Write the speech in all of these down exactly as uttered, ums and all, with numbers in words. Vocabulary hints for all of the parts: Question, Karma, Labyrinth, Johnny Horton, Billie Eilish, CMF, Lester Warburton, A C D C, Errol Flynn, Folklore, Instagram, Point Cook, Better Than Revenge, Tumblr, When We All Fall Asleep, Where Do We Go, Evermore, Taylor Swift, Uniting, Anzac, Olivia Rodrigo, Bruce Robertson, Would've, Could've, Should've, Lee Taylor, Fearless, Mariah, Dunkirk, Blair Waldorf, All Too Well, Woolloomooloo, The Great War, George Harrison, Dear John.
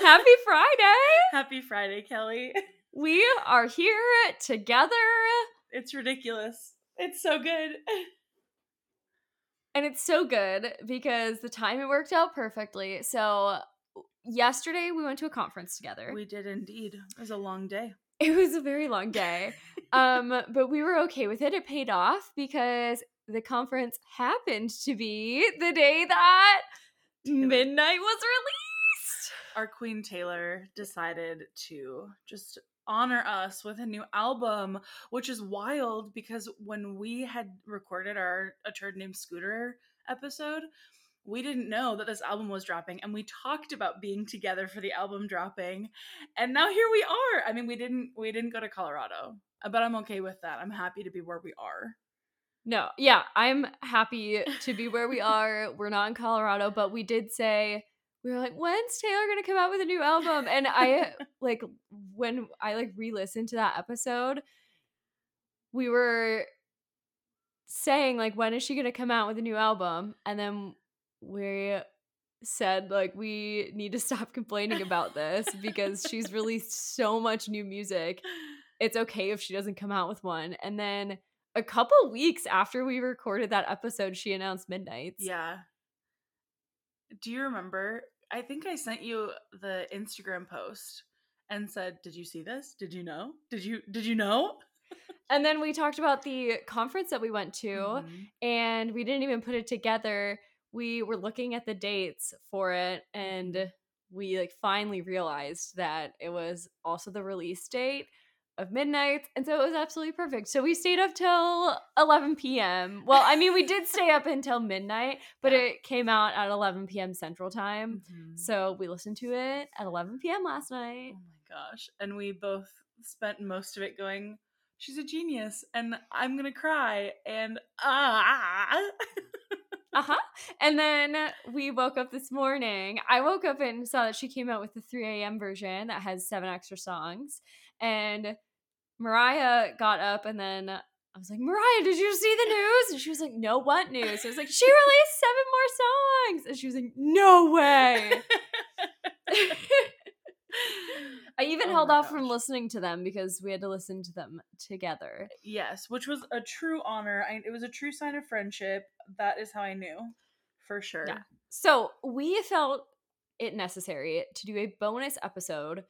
Happy Friday. Happy Friday, Kelly. We are here together. It's ridiculous. It's so good. And it's so good because the timing worked out perfectly. So yesterday we went to a conference together. We did indeed. It was a long day. It was a very long day. um, but we were okay with it. It paid off because the conference happened to be the day that Taylor. Midnight was released. Our queen Taylor decided to just honor us with a new album, which is wild because when we had recorded our A Turd Named Scooter episode, we didn't know that this album was dropping, and we talked about being together for the album dropping, and now here we are. I mean, we didn't we didn't go to Colorado, but I'm okay with that. I'm happy to be where we are. No, yeah, I'm happy to be where we are. We're not in Colorado, but we did say, we were like, when's Taylor going to come out with a new album? And I, like, when I, like, re-listened to that episode, we were saying, like, when is she going to come out with a new album? And then we said, like, we need to stop complaining about this because she's released so much new music. It's okay if she doesn't come out with one. And then a couple weeks after we recorded that episode, she announced Midnight's. Yeah. Do you remember? I think I sent you the Instagram post and said, "Did you see this? Did you know? Did you did you know?" And then we talked about the conference that we went to, mm-hmm. and we didn't even put it together. We were looking at the dates for it, and we like finally realized that it was also the release date of Midnight, and so it was absolutely perfect. So we stayed up till eleven p.m. Well, I mean, we did stay up until midnight, but yeah. It came out at eleven p.m. Central Time. Mm-hmm. So we listened to it at eleven p.m. last night. Oh my gosh. And we both spent most of it going, she's a genius, and I'm going to cry, and ah. uh-huh. And then we woke up this morning. I woke up and saw that she came out with the three a.m. version that has seven extra songs. And Mariah got up, and then I was like, Mariah, did you see the news? And she was like, no, what news? So I was like, she released seven more songs. And she was like, no way. I even oh held off gosh. from listening to them because we had to listen to them together. Yes, which was a true honor. I, it was a true sign of friendship. That is how I knew, for sure. Yeah. So we felt it necessary to do a bonus episode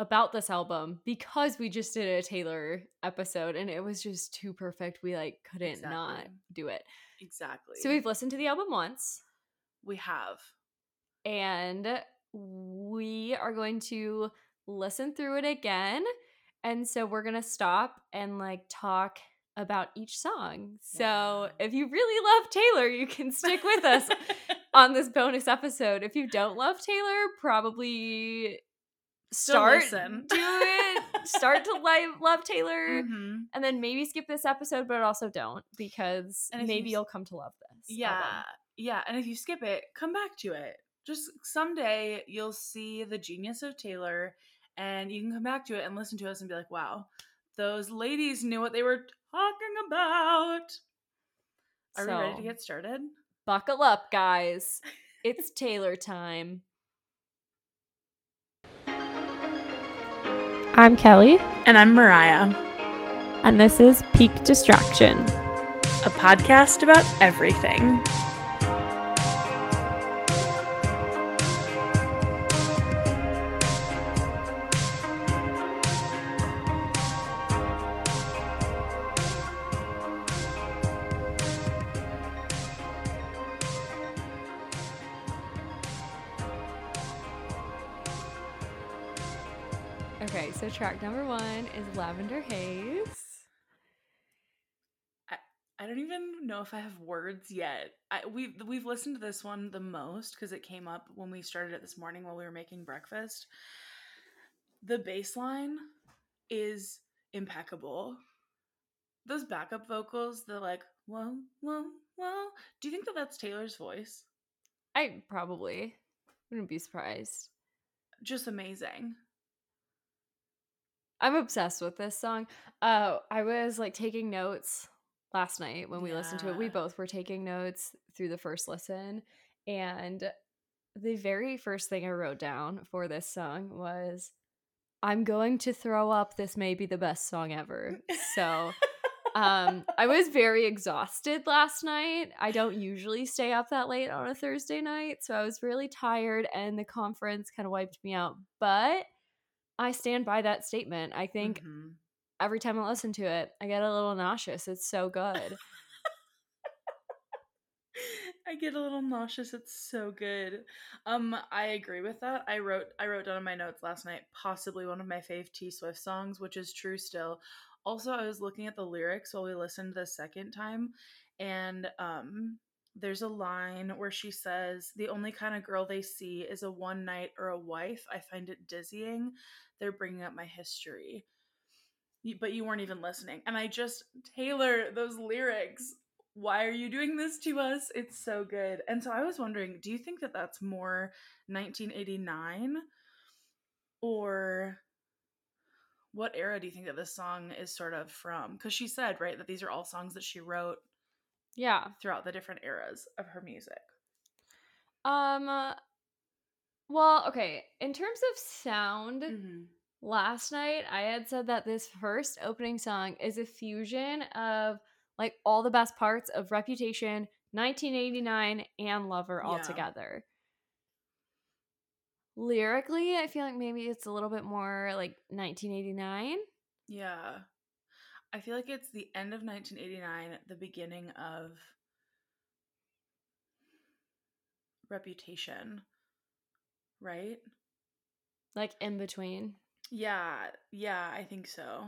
about this album because we just did a Taylor episode and it was just too perfect. We like couldn't exactly. not do it. Exactly. So we've listened to the album once. We have. And we are going to listen through it again. And so we're going to stop and like talk about each song. Yeah. So if you really love Taylor, you can stick with us on this bonus episode. If you don't love Taylor, probably start do it start to love, love Taylor mm-hmm. and then maybe skip this episode, but also don't, because maybe you, you'll come to love this yeah album. yeah and if you skip it, come back to it. Just someday you'll see the genius of Taylor and you can come back to it and listen to us and be like, wow, those ladies knew what they were talking about. Are so, we ready to get started? Buckle up, guys. It's Taylor time. I'm Kelly. And I'm Mariah. And this is Peak Distraction, a podcast about everything. Okay, so track number one is Lavender Haze. I, I don't even know if I have words yet. I, we've, we've listened to this one the most because it came up when we started it this morning while we were making breakfast. The bass line is impeccable. Those backup vocals, they're like, whoa, whoa, whoa. Do you think that that's Taylor's voice? I probably wouldn't be surprised. Just amazing. I'm obsessed with this song. Uh, I was like taking notes last night when we yeah. listened to it. We both were taking notes through the first listen. And the very first thing I wrote down for this song was, I'm going to throw up. This may be the best song ever. So um, I was very exhausted last night. I don't usually stay up that late on a Thursday night. So I was really tired and the conference kind of wiped me out. But I stand by that statement. I think mm-hmm. every time I listen to it, I get a little nauseous. It's so good. I get a little nauseous. It's so good. Um, I agree with that. I wrote I wrote down in my notes last night, possibly one of my fave T Swift songs, which is true still. Also, I was looking at the lyrics while we listened the second time, and um, there's a line where she says, the only kind of girl they see is a one night or a wife. I find it dizzying. They're bringing up my history. But you weren't even listening. And I just, Taylor, those lyrics, why are you doing this to us? It's so good. And so I was wondering, do you think that that's more nineteen eighty-nine, or what era do you think that this song is sort of from? Because she said, right, that these are all songs that she wrote, yeah, throughout the different eras of her music. Um, uh, well, okay. In terms of sound, mm-hmm. last night I had said that this first opening song is a fusion of like all the best parts of Reputation, nineteen eighty-nine, and Lover all yeah. together. Lyrically, I feel like maybe it's a little bit more like nineteen eighty-nine. Yeah. I feel like it's the end of nineteen eighty-nine, the beginning of Reputation, right? Like in between. Yeah. Yeah, I think so.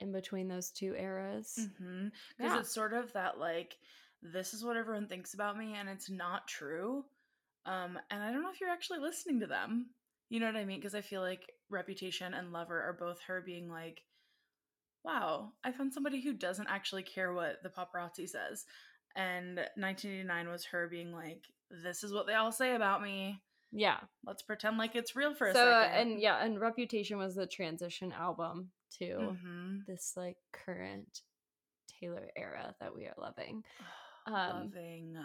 In between those two eras. Because mm-hmm. yeah. it's sort of that, like, this is what everyone thinks about me, and it's not true. Um, and I don't know if you're actually listening to them. You know what I mean? Because I feel like Reputation and Lover are both her being like, wow, I found somebody who doesn't actually care what the paparazzi says. And nineteen eighty-nine was her being like, this is what they all say about me. Yeah. Let's pretend like it's real for so, a second. And yeah, and Reputation was the transition album to mm-hmm. this like current Taylor era that we are loving. Um, loving.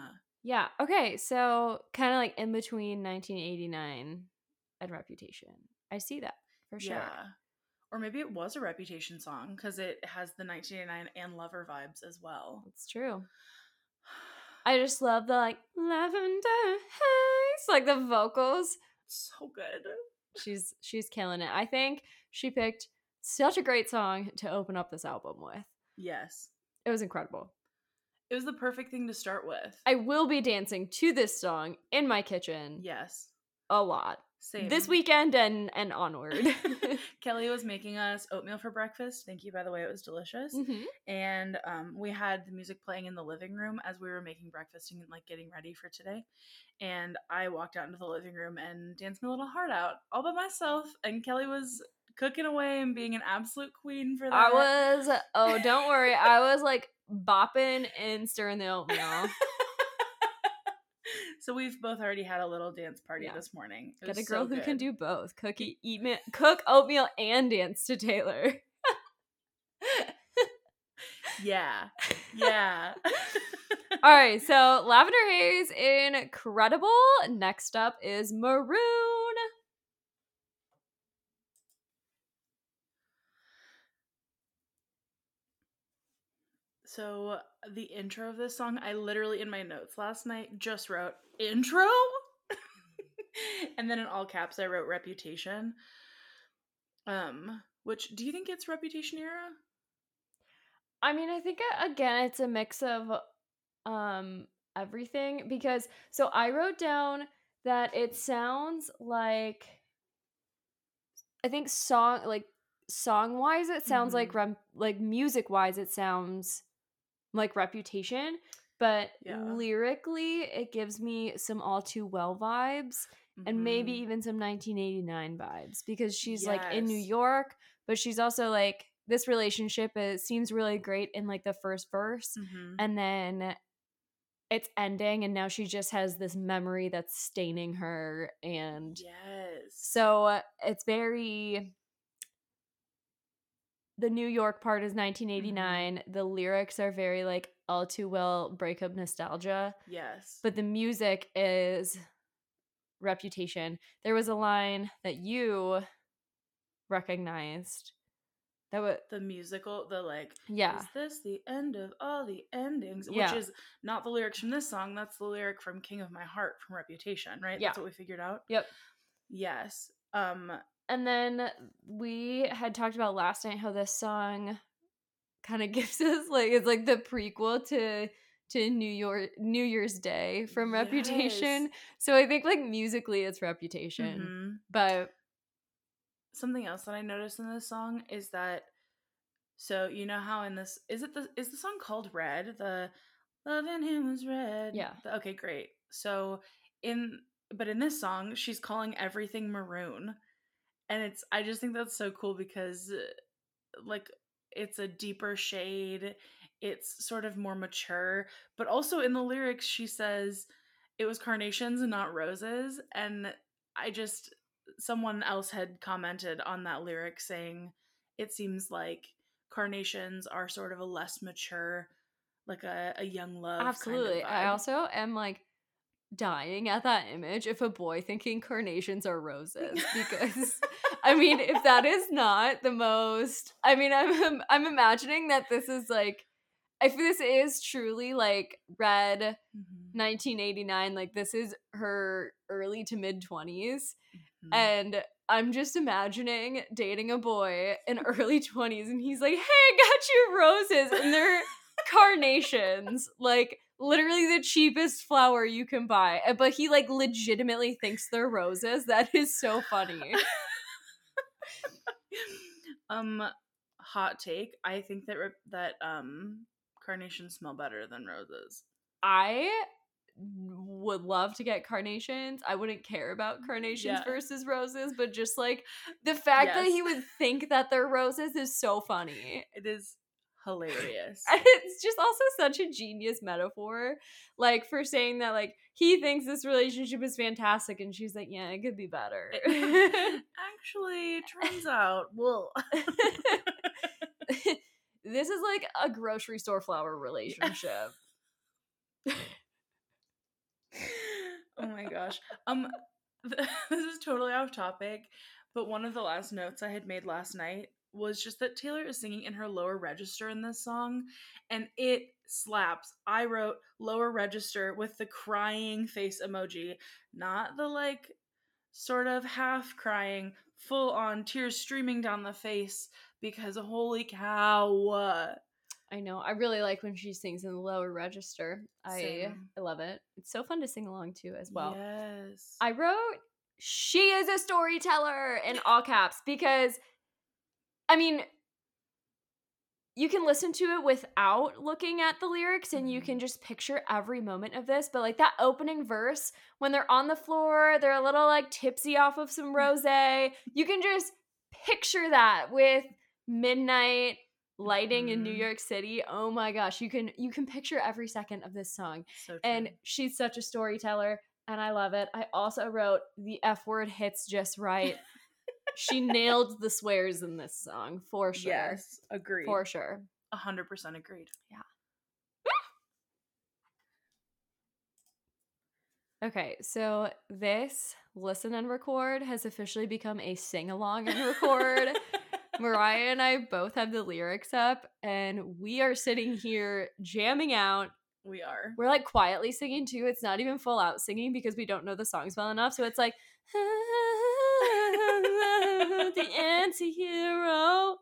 Yeah. Okay. So kind of like in between nineteen eighty-nine and Reputation. I see that for sure. Yeah. Or maybe it was a Reputation song because it has the nineteen eighty-nine and Lover vibes as well. It's true. I just love the like Lavender Haze, like the vocals. So good. She's she's killing it. I think she picked such a great song to open up this album with. Yes. It was incredible. It was the perfect thing to start with. I will be dancing to this song in my kitchen. Yes. A lot. Same. This weekend and, and onward. Kelly was making us oatmeal for breakfast. Thank you, by the way. It was delicious. Mm-hmm. And um, we had the music playing in the living room as we were making breakfast and like getting ready for today. And I walked out into the living room and danced my little heart out all by myself. And Kelly was cooking away and being an absolute queen for that. I was, oh, don't worry. I was like bopping and stirring the oatmeal. So we've both already had a little dance party yeah. this morning. Got a girl so who good. Can do both. Cookie, eat me- cook, oatmeal, and dance to Taylor. yeah. Yeah. All right. So Lavender Haze, incredible. Next up is Maroon. So the intro of this song, I literally in my notes last night just wrote intro and then in all caps I wrote Reputation. Um, which do you think it's Reputation era? I mean, I think again it's a mix of um everything because so I wrote down that it sounds like I think song like song wise it sounds mm-hmm. like rem- like music wise it sounds like Reputation, but yeah. lyrically it gives me some All Too Well vibes mm-hmm. and maybe even some nineteen eighty-nine vibes because she's yes. like in New York, but she's also like this relationship is, seems really great in like the first verse mm-hmm. and then it's ending and now she just has this memory that's staining her and yes. so it's very the New York part is nineteen eighty-nine. Mm-hmm. The lyrics are very like All Too Well breakup nostalgia. Yes. But the music is Reputation, there was a line that you recognized. That was the musical, the like, yeah. Is this the end of all the endings? Which yeah. is not the lyrics from this song. That's the lyric from King of My Heart from Reputation, right? Yeah. That's what we figured out. Yep. Yes. Um, and then we had talked about last night how this song kind of gives us like, it's like the prequel to to New York New Year's Day from Reputation. Yes. So I think like musically it's Reputation, mm-hmm. but. Something else that I noticed in this song is that, so you know how in this, is it the, is the song called Red? The love in him was red. Yeah. The, okay, great. So in, but in this song, she's calling everything maroon. And it's, I just think that's so cool because like it's a deeper shade. It's sort of more mature, but also in the lyrics, she says it was carnations and not roses. And I just, someone else had commented on that lyric saying it seems like carnations are sort of a less mature, like a, a young love. Absolutely. Kind of I also am like dying at that image if a boy thinking carnations are roses, because I mean, if that is not the most, I mean, I'm, I'm imagining that this is like, if this is truly like Red mm-hmm. nineteen eighty-nine, like this is her early to mid twenties. And I'm just imagining dating a boy in early twenties and he's like, hey, I got you roses. And they're carnations, like literally the cheapest flower you can buy. But he like legitimately thinks they're roses. That is so funny. um, hot take. I think that, that um, carnations smell better than roses. I... would love to get carnations. I wouldn't care about carnations yeah. versus roses, but just like the fact yes. that he would think that they're roses is so funny. It is hilarious. And it's just also such a genius metaphor, like for saying that like he thinks this relationship is fantastic and she's like, yeah, it could be better. Actually, turns out, well. This is like a grocery store flower relationship. Oh my gosh. Um, th- this is totally off topic, but one of the last notes I had made last night was just that Taylor is singing in her lower register in this song, and it slaps. I wrote lower register with the crying face emoji, not the like sort of half crying, full on tears streaming down the face, because holy cow. I know. I really like when she sings in the lower register. I, I love it. It's so fun to sing along to as well. Yes. I wrote, she is a storyteller in all caps, because, I mean, you can listen to it without looking at the lyrics and you can just picture every moment of this. But like that opening verse, when they're on the floor, they're a little like tipsy off of some rosé. You can just picture that with midnight lighting in New York City. Oh my gosh, you can you can picture every second of this song. So true. And she's such a storyteller and I love it. I also wrote the F word hits just right. She nailed the swears in this song for sure. Yes, agreed. For sure. A hundred percent agreed. Yeah. Okay, so this listen and record has officially become a sing along and record. Mariah and I both have the lyrics up, and we are sitting here jamming out. We are. We're like quietly singing too. It's not even full out singing because we don't know the songs well enough. So it's like, ah, the anti-hero.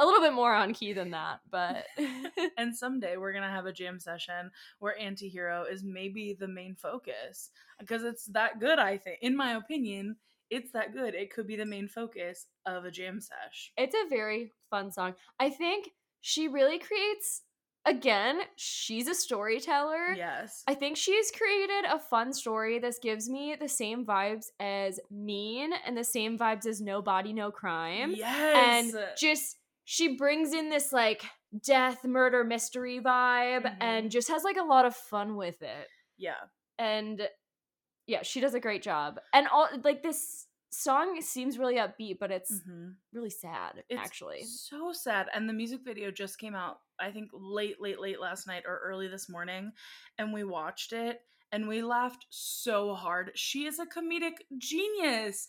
A little bit more on key than that, but. And someday we're going to have a jam session where anti-hero is maybe the main focus, because it's that good, I think, in my opinion. It's that good. It could be the main focus of a jam sesh. It's a very fun song. I think she really creates, again, she's a storyteller. Yes. I think she's created a fun story. This gives me the same vibes as Mean and the same vibes as No Body, No Crime. Yes. And just, she brings in this like death, murder, mystery vibe mm-hmm. and just has like a lot of fun with it. Yeah. And yeah, she does a great job. And all like this song seems really upbeat, but it's mm-hmm. really sad, it's actually. So sad. And the music video just came out, I think, late, late, late last night or early this morning. And we watched it. and we laughed so hard. She is a comedic genius.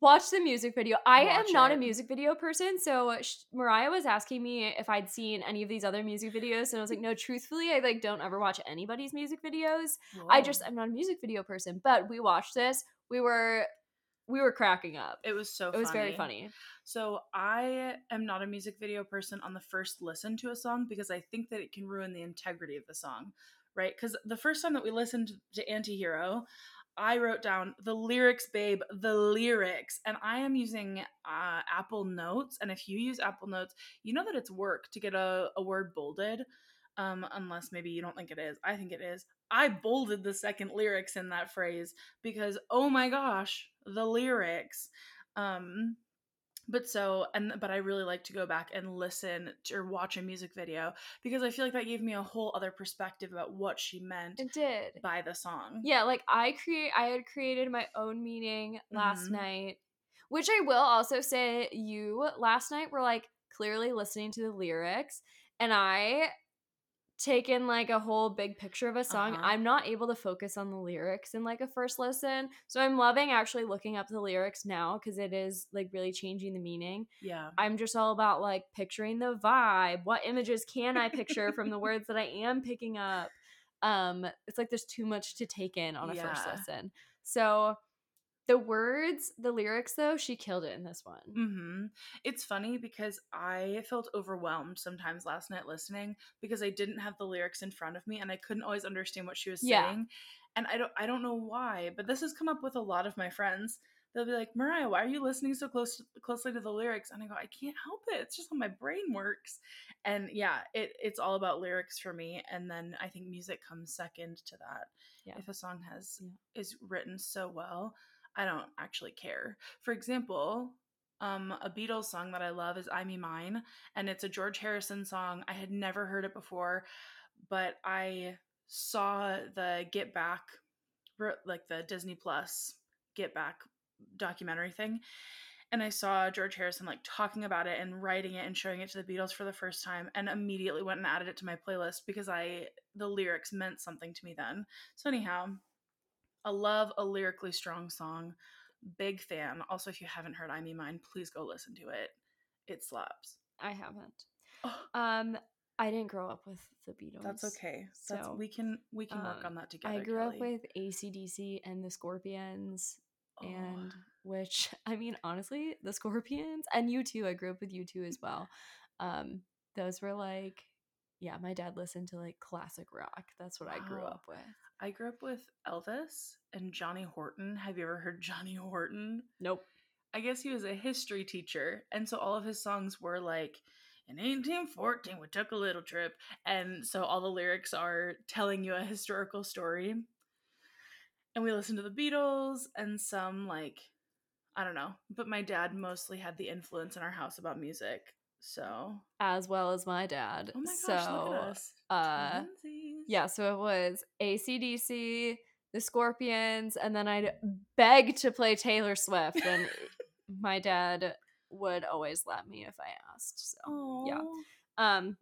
Watch the music video. I Watch am not it. a music video person, so sh- Mariah was asking me if I'd seen any of these other music videos, and I was like, no, truthfully, I like don't ever watch anybody's music videos. Whoa. I just, I'm not a music video person, but we watched this. We were, we were cracking up. It was so funny. It was very funny. So I am not a music video person on the first listen to a song because I think that it can ruin the integrity of the song, right? Because the first time that we listened to Anti-Hero, I wrote down the lyrics, babe, the lyrics. And I am using uh, Apple Notes. And if you use Apple Notes, you know that it's work to get a, a word bolded. Um, unless maybe you don't think it is. I think it is. I bolded the second lyrics in that phrase because, oh my gosh, the lyrics. Um, but so, and but I really like to go back and listen to or watch a music video because I feel like that gave me a whole other perspective about what she meant it did. by the song. Yeah, like I create, I had created my own meaning last mm-hmm. night, which I will also say you last night were like clearly listening to the lyrics, and I taken like a whole big picture of a song. Uh-huh. I'm not able to focus on the lyrics in like a first listen. So I'm loving actually looking up the lyrics now because it is like really changing the meaning. Yeah. I'm just all about like picturing the vibe. What images can I picture from the words that I am picking up? Um, it's like there's too much to take in on a yeah. first listen. So the words, the lyrics though, she killed it in this one. Mm-hmm. It's funny because I felt overwhelmed sometimes last night listening because I didn't have the lyrics in front of me and I couldn't always understand what she was yeah. saying. And I don't I don't know why, but this has come up with a lot of my friends. They'll be like, Mariah, why are you listening so close closely to the lyrics? And I go, I can't help it. It's just how my brain works. And yeah, it it's all about lyrics for me. And then I think music comes second to that. Yeah. If a song has yeah. is written so well, I don't actually care. For example, um, a Beatles song that I love is I Me Mine, and it's a George Harrison song. I had never heard it before, but I saw the Get Back, like the Disney Plus Get Back documentary thing, and I saw George Harrison like talking about it and writing it and showing it to the Beatles for the first time, and immediately went and added it to my playlist because I the lyrics meant something to me then. So anyhow, I love a lyrically strong song. Big fan. Also, if you haven't heard I Me Mine, please go listen to it. It slaps. I haven't. um, I didn't grow up with the Beatles. That's okay. So That's, we can we can um, work on that together. I grew Kelly. up with A C D C and the Scorpions, oh. and which I mean, honestly, the Scorpions and U two. I grew up with U two as well. Um, those were like, yeah, my dad listened to like classic rock. That's what wow. I grew up with. I grew up with Elvis and Johnny Horton. Have you ever heard Johnny Horton? Nope. I guess he was a history teacher. And so all of his songs were like, in eighteen fourteen, we took a little trip. And so all the lyrics are telling you a historical story. And we listened to the Beatles and some like, I don't know. But my dad mostly had the influence in our house about music. So. As well as my dad. Oh my gosh, so, look at us. Uh, yeah, so it was A C D C, the Scorpions, and then I'd beg to play Taylor Swift, and my dad would always let me if I asked. So Aww. yeah, um,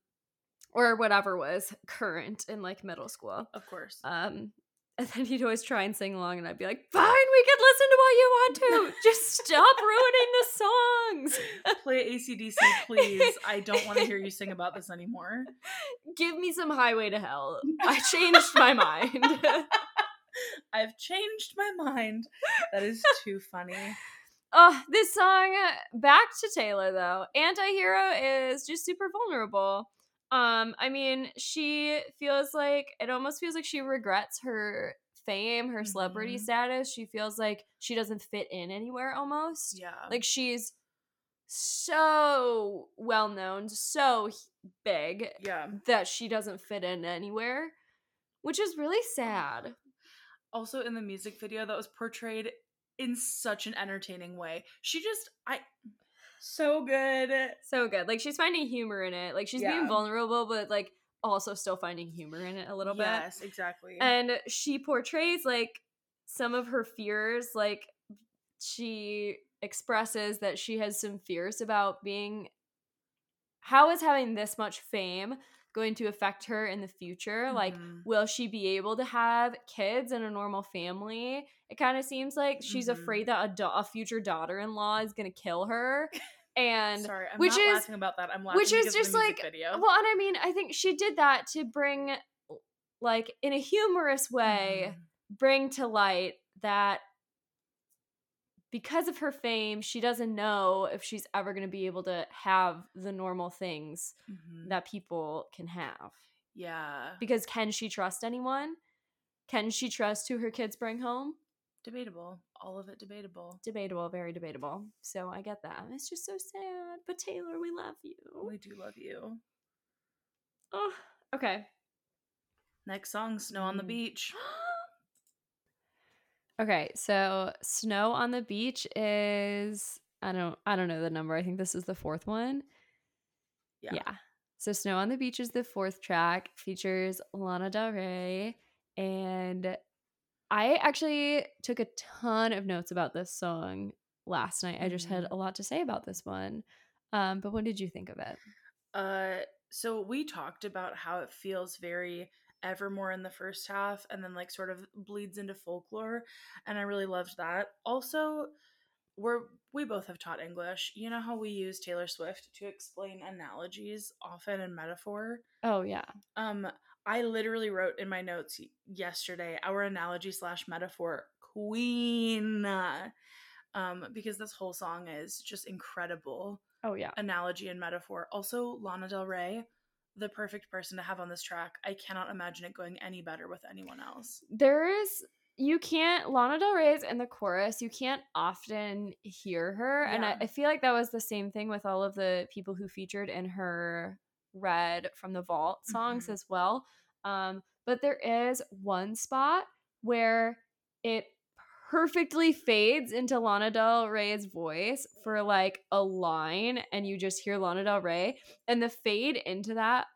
or whatever was current in like middle school, of course. Um, and then he'd always try and sing along, and I'd be like, "Fine, we can listen to what you want to. Just stop ruining the songs. Play A C D C, please. I don't want to hear you sing about this anymore. Give me some Highway to Hell. I changed my mind. I've changed my mind. That is too funny. Oh, this song, back to Taylor, though. Anti-Hero is just super vulnerable. Um, I mean, she feels like, it almost feels like she regrets her fame, her celebrity mm-hmm. status. She feels like she doesn't fit in anywhere almost. Yeah. Like she's so well known, so big yeah. that she doesn't fit in anywhere, which is really sad. Also in the music video that was portrayed in such an entertaining way. She just, I... So good. So good. Like, she's finding humor in it. Like, she's yeah. being vulnerable, but, like, also still finding humor in it a little yes, bit. Yes, exactly. And she portrays, like, some of her fears. Like, she expresses that she has some fears about being... How is having this much fame going to affect her in the future. Mm-hmm. Like, will she be able to have kids and a normal family? It kind of seems like she's mm-hmm. afraid that a, da- a future daughter-in-law is going to kill her. And sorry, I'm which not is, laughing about that. I'm laughing which is just like, video. Well, and I mean, I think she did that to bring, like, in a humorous way, mm. bring to light that because of her fame, she doesn't know if she's ever going to be able to have the normal things mm-hmm. that people can have. Yeah. Because can she trust anyone? Can she trust who her kids bring home? Debatable. All of it debatable. Debatable. Very debatable. So I get that. It's just so sad. But Taylor, we love you. We do love you. Oh, okay. Next song, Snow on the Beach. Okay, so Snow on the Beach is I don't I don't know the number. I think this is the fourth one. Yeah. Yeah. So Snow on the Beach is the fourth track. Features Lana Del Rey, and I actually took a ton of notes about this song last night. I just had a lot to say about this one. Um, but what did you think of it? Uh, so we talked about how it feels very Evermore in the first half and then like sort of bleeds into Folklore. And I really loved that. Also, we're, we both have taught English. You know how we use Taylor Swift to explain analogies often in metaphor? Oh, yeah. Um, I literally wrote in my notes yesterday, our analogy slash metaphor queen, um, because this whole song is just incredible. Oh, yeah. Analogy and metaphor. Also, Lana Del Rey, the perfect person to have on this track. I cannot imagine it going any better with anyone else. There is, you can't, Lana Del Rey's in the chorus, you can't often hear her. Yeah. And I, I feel like that was the same thing with all of the people who featured in her Red from the Vault songs mm-hmm. as well. Um, but there is one spot where it perfectly fades into Lana Del Rey's voice for like a line, and you just hear Lana Del Rey, and the fade into that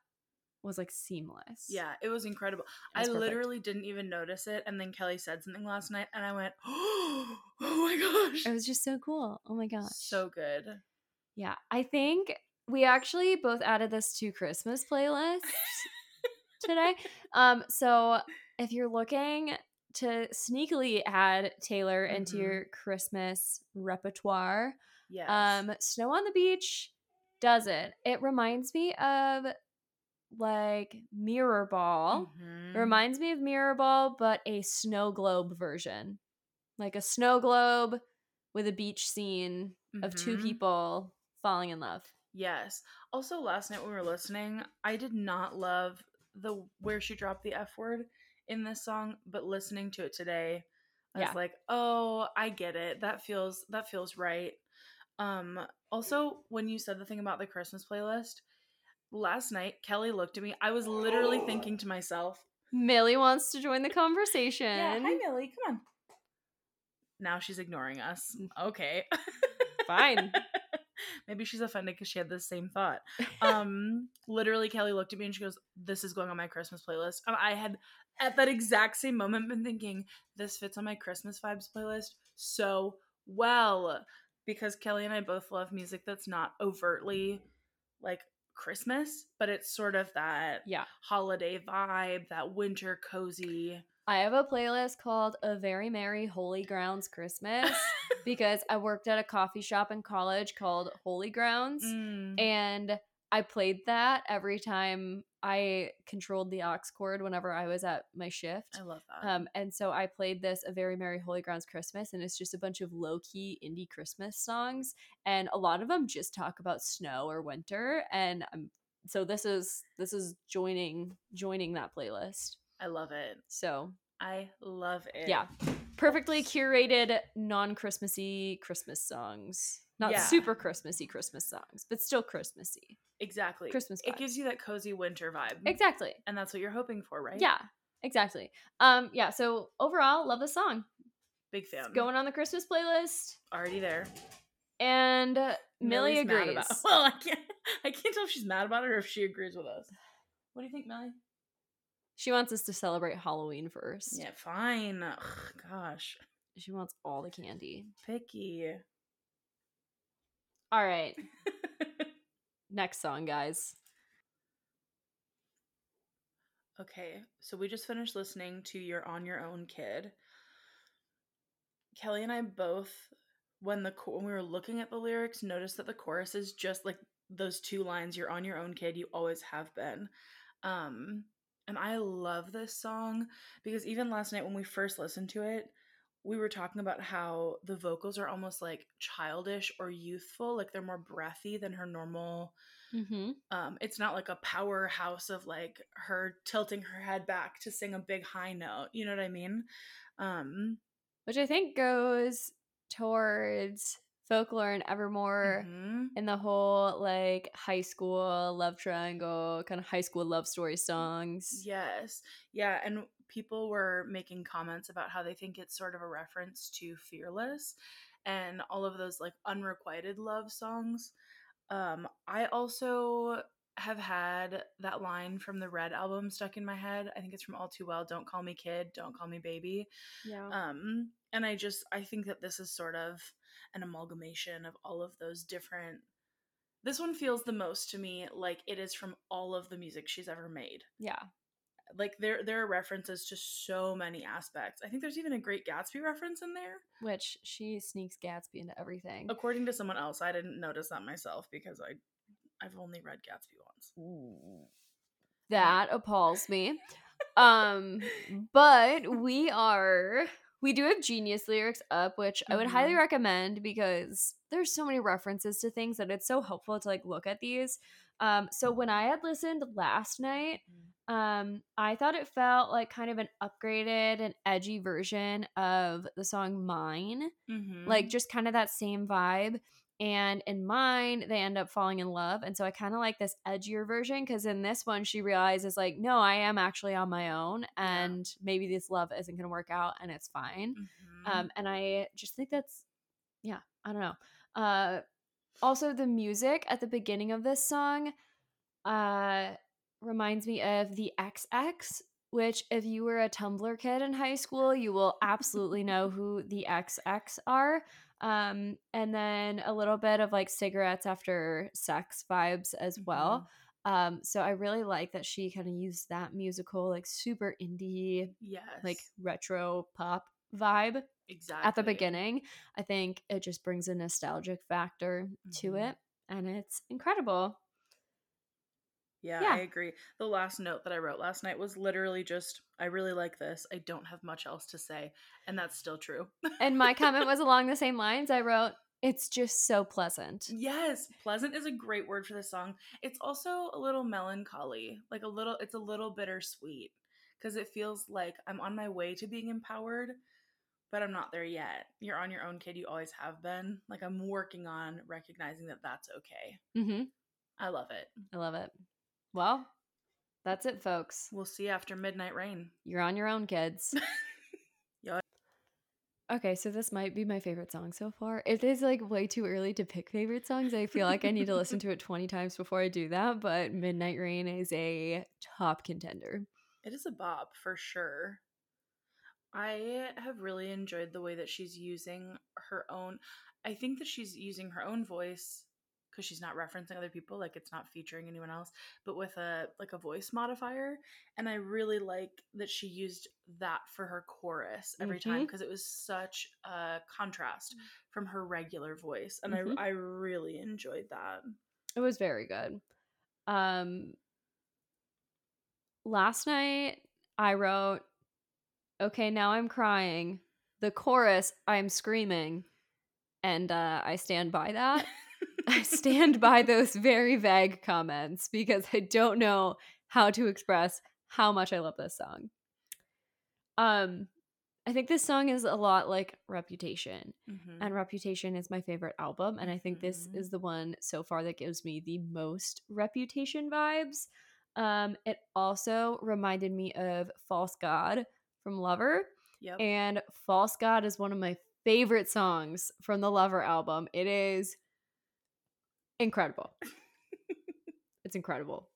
was like seamless. Yeah, it was incredible. It was I perfect. Literally didn't even notice it, and then Kelly said something last night and I went, oh, oh my gosh. It was just so cool. Oh my gosh. So good. Yeah, I think we actually both added this to Christmas playlists today. Um, so if you're looking to sneakily add Taylor mm-hmm. into your Christmas repertoire, yes. um, Snow on the Beach does it. It reminds me of like Mirrorball. Mm-hmm. It reminds me of Mirrorball, but a snow globe version. Like a snow globe with a beach scene mm-hmm. of two people falling in love. Yes. Also, last night when we were listening, I did not love the where she dropped the F word in this song, but listening to it today, I yeah. was like, "Oh, I get it. That feels that feels right." Um. Also, when you said the thing about the Christmas playlist last night, Kelly looked at me. I was literally oh. thinking to myself, "Millie wants to join the conversation." Yeah. Hi, Millie. Come on. Now she's ignoring us. Okay. Fine. Maybe she's offended because she had the same thought. Um, literally, Kelly looked at me and she goes, "This is going on my Christmas playlist." And I had, at that exact same moment, been thinking, this fits on my Christmas vibes playlist so well. Because Kelly and I both love music that's not overtly, like, Christmas, but it's sort of that yeah. holiday vibe, that winter cozy. I have a playlist called A Very Merry Holy Grounds Christmas because I worked at a coffee shop in college called Holy Grounds, mm. and I played that every time I controlled the aux cord whenever I was at my shift. I love that. Um, and so I played this A Very Merry Holy Grounds Christmas, and it's just a bunch of low-key indie Christmas songs, and a lot of them just talk about snow or winter, and I'm, so this is this is joining joining that playlist. I love it. So I love it. Yeah. Perfectly curated non-Christmassy Christmas songs. Not yeah. super Christmassy Christmas songs, but still Christmassy. Exactly. Christmas vibes. It gives you that cozy winter vibe. Exactly. And that's what you're hoping for, right? Yeah, exactly. Um, yeah, so overall, love the song. Big fan. It's going on the Christmas playlist. Already there. And uh, Millie agrees. Mad about it. Well, I can't, I can't tell if she's mad about it or if she agrees with us. What do you think, Millie? She wants us to celebrate Halloween first. Yeah, fine. Ugh, gosh. She wants all the candy. Picky. All right. Next song, guys. Okay, so we just finished listening to You're On Your Own, Kid. Kelly and I both, when the when we were looking at the lyrics, noticed that the chorus is just like those two lines, you're on your own, kid, you always have been. Um, and I love this song because even last night when we first listened to it, we were talking about how the vocals are almost like childish or youthful. Like they're more breathy than her normal. Mm-hmm. Um, it's not like a powerhouse of like her tilting her head back to sing a big high note. You know what I mean? Um, Which I think goes towards Folklore and Evermore mm-hmm. and the whole like high school love triangle, kind of high school love story songs. Yes. Yeah. And people were making comments about how they think it's sort of a reference to Fearless and all of those like unrequited love songs. Um, I also have had that line from the Red album stuck in my head. I think it's from All Too Well. Don't call me kid. Don't call me baby. Yeah. Um, and I just, I think that this is sort of an amalgamation of all of those different. This one feels the most to me like it is from all of the music she's ever made. Yeah. Like, there there are references to so many aspects. I think there's even a Great Gatsby reference in there. Which, she sneaks Gatsby into everything. According to someone else. I didn't notice that myself because I, I've only read Gatsby once. Ooh. That appalls me. um, But we are... We do have Genius lyrics up, which mm-hmm. I would highly recommend because there's so many references to things that it's so helpful to, like, look at these. Um, so when I had listened last night... Mm-hmm. Um, I thought it felt like kind of an upgraded and edgy version of the song Mine, mm-hmm. like just kind of that same vibe. And in Mine, they end up falling in love. And so I kind of like this edgier version because in this one, she realizes like, no, I am actually on my own and yeah. maybe this love isn't going to work out and it's fine. Mm-hmm. Um, and I just think that's, yeah, I don't know. Uh, also the music at the beginning of this song, uh, reminds me of the X X, which if you were a Tumblr kid in high school, you will absolutely know who the X X are. Um, and then a little bit of like cigarettes after sex vibes as well. Mm-hmm. Um, so I really like that she kind of used that musical, like super indie, yes. like retro pop vibe exactly. at the beginning. I think it just brings a nostalgic factor mm-hmm. to it and it's incredible. Yeah, yeah, I agree. The last note that I wrote last night was literally just, I really like this. I don't have much else to say. And that's still true. And my comment was along the same lines. I wrote, it's just so pleasant. Yes. Pleasant is a great word for this song. It's also a little melancholy, like a little, it's a little bittersweet because it feels like I'm on my way to being empowered, but I'm not there yet. You're on your own, kid. You always have been. Like I'm working on recognizing that that's okay. Mm-hmm. I love it. I love it. Well, that's it, folks. We'll see you after Midnight Rain. You're on your own, kids. Okay, so this might be my favorite song so far. It is like way too early to pick favorite songs. I feel like I need to listen to it twenty times before I do that, but Midnight Rain is a top contender. It is a bop for sure. I have really enjoyed the way that she's using her own. I think that she's using her own voice because she's not referencing other people, like it's not featuring anyone else, but with a like a voice modifier. And I really like that she used that for her chorus every mm-hmm. time because it was such a contrast from her regular voice. And mm-hmm. I, I really enjoyed that. It was very good. Um, last night I wrote, okay, now I'm crying. The chorus, I'm screaming. And uh, I stand by that. I stand by those very vague comments because I don't know how to express how much I love this song. Um, I think this song is a lot like Reputation, mm-hmm. and Reputation is my favorite album, and I think mm-hmm. this is the one so far that gives me the most Reputation vibes. Um, it also reminded me of False God from Lover, yep. and False God is one of my favorite songs from the Lover album. It is incredible. It's incredible.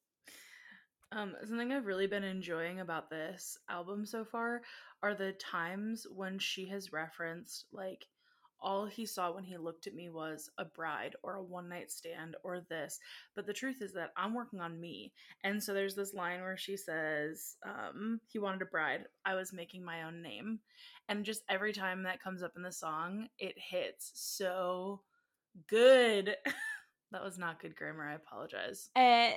Um, something I've really been enjoying about this album so far are the times when she has referenced like all he saw when he looked at me was a bride or a one-night stand or this. But the truth is that I'm working on me. And so there's this line where she says, um, he wanted a bride. I was making my own name. And just every time that comes up in the song, it hits so good. That was not good grammar. I apologize. Uh,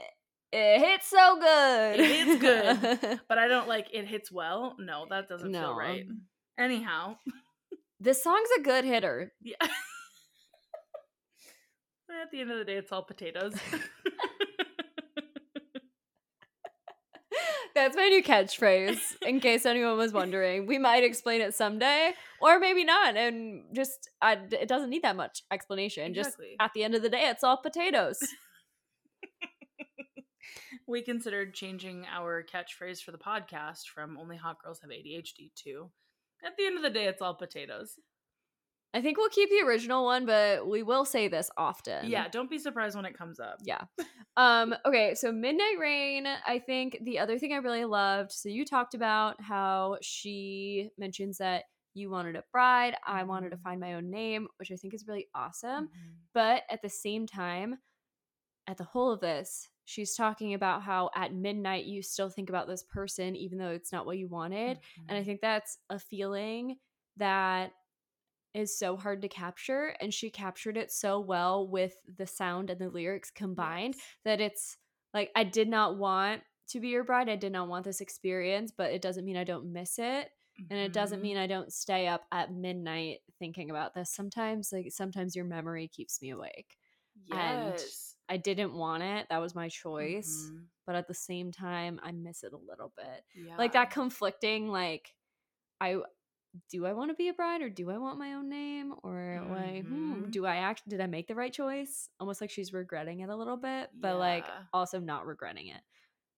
it hits so good. It hits good. But I don't like it hits well. No, that doesn't no. feel right. Anyhow. This song's a good hitter. Yeah. At the end of the day, it's all potatoes. That's my new catchphrase, in case anyone was wondering. We might explain it someday, or maybe not. And just, I, it doesn't need that much explanation. Exactly. Just at the end of the day, it's all potatoes. We considered changing our catchphrase for the podcast from only hot girls have A D H D to at the end of the day, it's all potatoes. I think we'll keep the original one, but we will say this often. Yeah, don't be surprised when it comes up. Yeah. Um, okay, so Midnight Rain, I think the other thing I really loved, so you talked about how she mentions that you wanted a bride, I wanted to find my own name, which I think is really awesome. Mm-hmm. But at the same time, at the whole of this, she's talking about how at midnight you still think about this person even though it's not what you wanted. Mm-hmm. And I think that's a feeling that is so hard to capture. And she captured it so well with the sound and the lyrics combined. Yes. That it's like, I did not want to be your bride. I did not want this experience, but it doesn't mean I don't miss it. Mm-hmm. And it doesn't mean I don't stay up at midnight thinking about this. Sometimes, like, sometimes your memory keeps me awake. Yes. And I didn't want it. That was my choice. Mm-hmm. But at the same time, I miss it a little bit. Yeah. Like that conflicting, like, I do I want to be a bride or do I want my own name? Or mm-hmm. like, hmm, do I act did I make the right choice? Almost like she's regretting it a little bit, but yeah. like also not regretting it.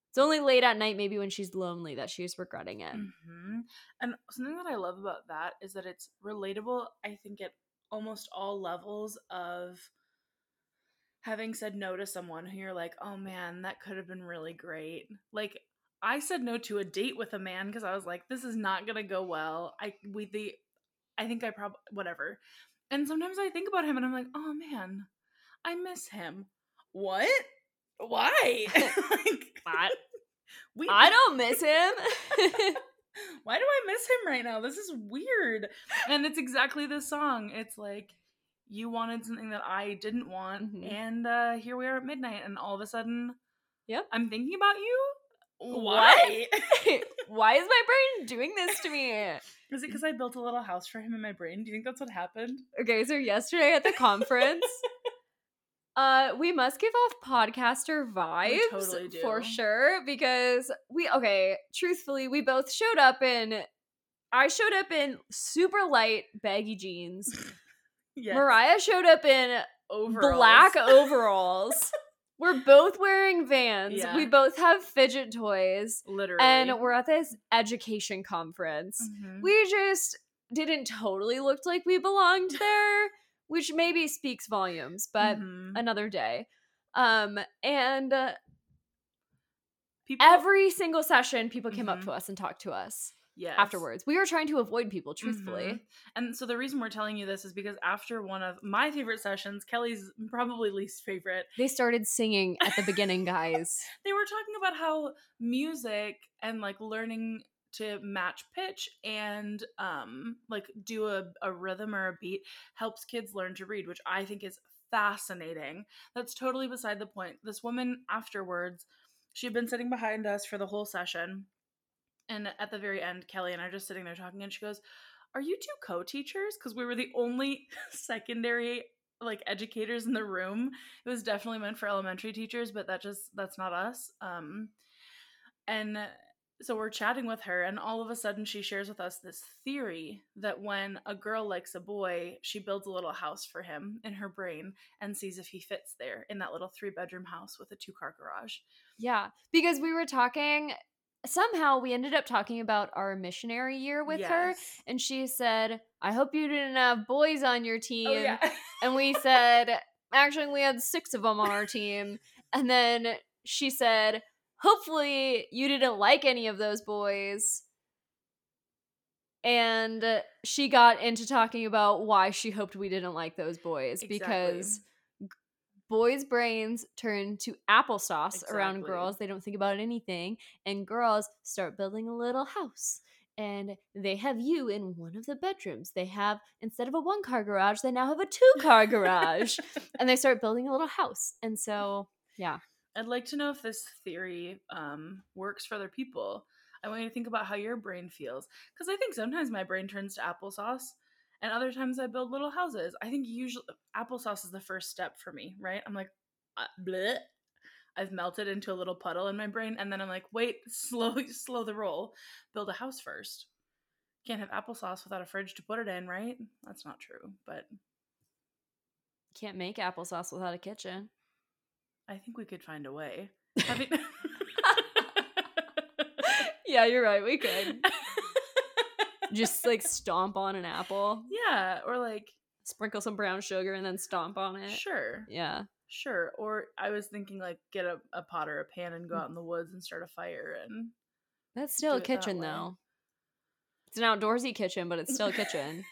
It's only late at night, maybe when she's lonely, that she's regretting it. Mm-hmm. And something that I love about that is that it's relatable, I think, at almost all levels of having said no to someone who you're like, oh man, that could have been really great. Like, I said no to a date with a man because I was like, this is not gonna go well. I we the, I think I probably whatever. And sometimes I think about him and I'm like, oh man, I miss him. What? Why? like, what? We- I don't miss him. Why do I miss him right now? This is weird. And it's exactly this song. It's like, you wanted something that I didn't want, mm-hmm. and uh, here we are at midnight, and all of a sudden, yep, I'm thinking about you? Why? What? Why is my brain doing this to me? Is it because I built a little house for him in my brain? Do you think that's what happened? Okay, so yesterday at the conference, uh, we must give off podcaster vibes. We totally do. For sure, because we, okay, truthfully, we both showed up in, I showed up in super light baggy jeans. Yes. Mariah showed up in overalls. Black overalls. We're both wearing Vans. Yeah. We both have fidget toys. Literally. And we're at this education conference. Mm-hmm. We just didn't totally look like we belonged there, which maybe speaks volumes, but mm-hmm. another day. Um, and uh, people- every single session, people mm-hmm. came up to us and talked to us. Yes. Afterwards, we were trying to avoid people, truthfully. Mm-hmm. And so the reason we're telling you this is because after one of my favorite sessions, Kelly's probably least favorite, they started singing at the beginning, guys. They were talking about how music and like learning to match pitch and um like do a, a rhythm or a beat helps kids learn to read, which I think is fascinating. That's totally beside the point. This woman afterwards, she had been sitting behind us for the whole session. And at the very end, Kelly and I are just sitting there talking, and she goes, are you two co-teachers? Because we were the only secondary, like, educators in the room. It was definitely meant for elementary teachers, but that just, that's not us. Um, and so we're chatting with her, and all of a sudden she shares with us this theory that when a girl likes a boy, she builds a little house for him in her brain and sees if he fits there in that little three-bedroom house with a two-car garage. Yeah, because we were talking... Somehow we ended up talking about our missionary year with yes. her, and she said, I hope you didn't have boys on your team. Oh, yeah. And we said, actually, we had six of them on our team. And then she said, hopefully you didn't like any of those boys. And she got into talking about why she hoped we didn't like those boys. Exactly. Because boys' brains turn to applesauce exactly. around girls. They don't think about anything. And girls start building a little house. And they have you in one of the bedrooms. They have, instead of a one-car garage, they now have a two-car garage. And they start building a little house. And so, yeah. I'd like to know if this theory um, works for other people. I want you to think about how your brain feels. Because I think sometimes my brain turns to applesauce, and other times I build little houses. I think usually applesauce is the first step for me, right? I'm like, uh, bleh. I've melted into a little puddle in my brain, and then I'm like, wait, slow, slow the roll. Build a house first. Can't have applesauce without a fridge to put it in, right? That's not true, but... Can't make applesauce without a kitchen. I think we could find a way. Having... Yeah, you're right. We could just like stomp on an apple. Yeah, or like sprinkle some brown sugar and then stomp on it. Sure. Yeah. Sure. Or I was thinking like get a, a pot or a pan and go out in the woods and start a fire. And that's still a kitchen though. It's an outdoorsy kitchen, but it's still a kitchen.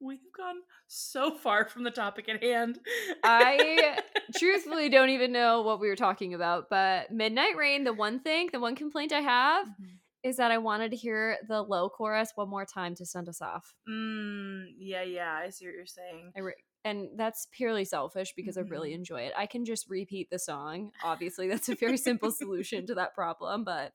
We've gone so far from the topic at hand. I truthfully don't even know what we were talking about, but Midnight Rain, the one thing, the one complaint I have mm-hmm. is that I wanted to hear the low chorus one more time to send us off. Mm, yeah, yeah. I see what you're saying. I re- and that's purely selfish because mm-hmm. I really enjoy it. I can just repeat the song. Obviously, that's a very simple solution to that problem, but,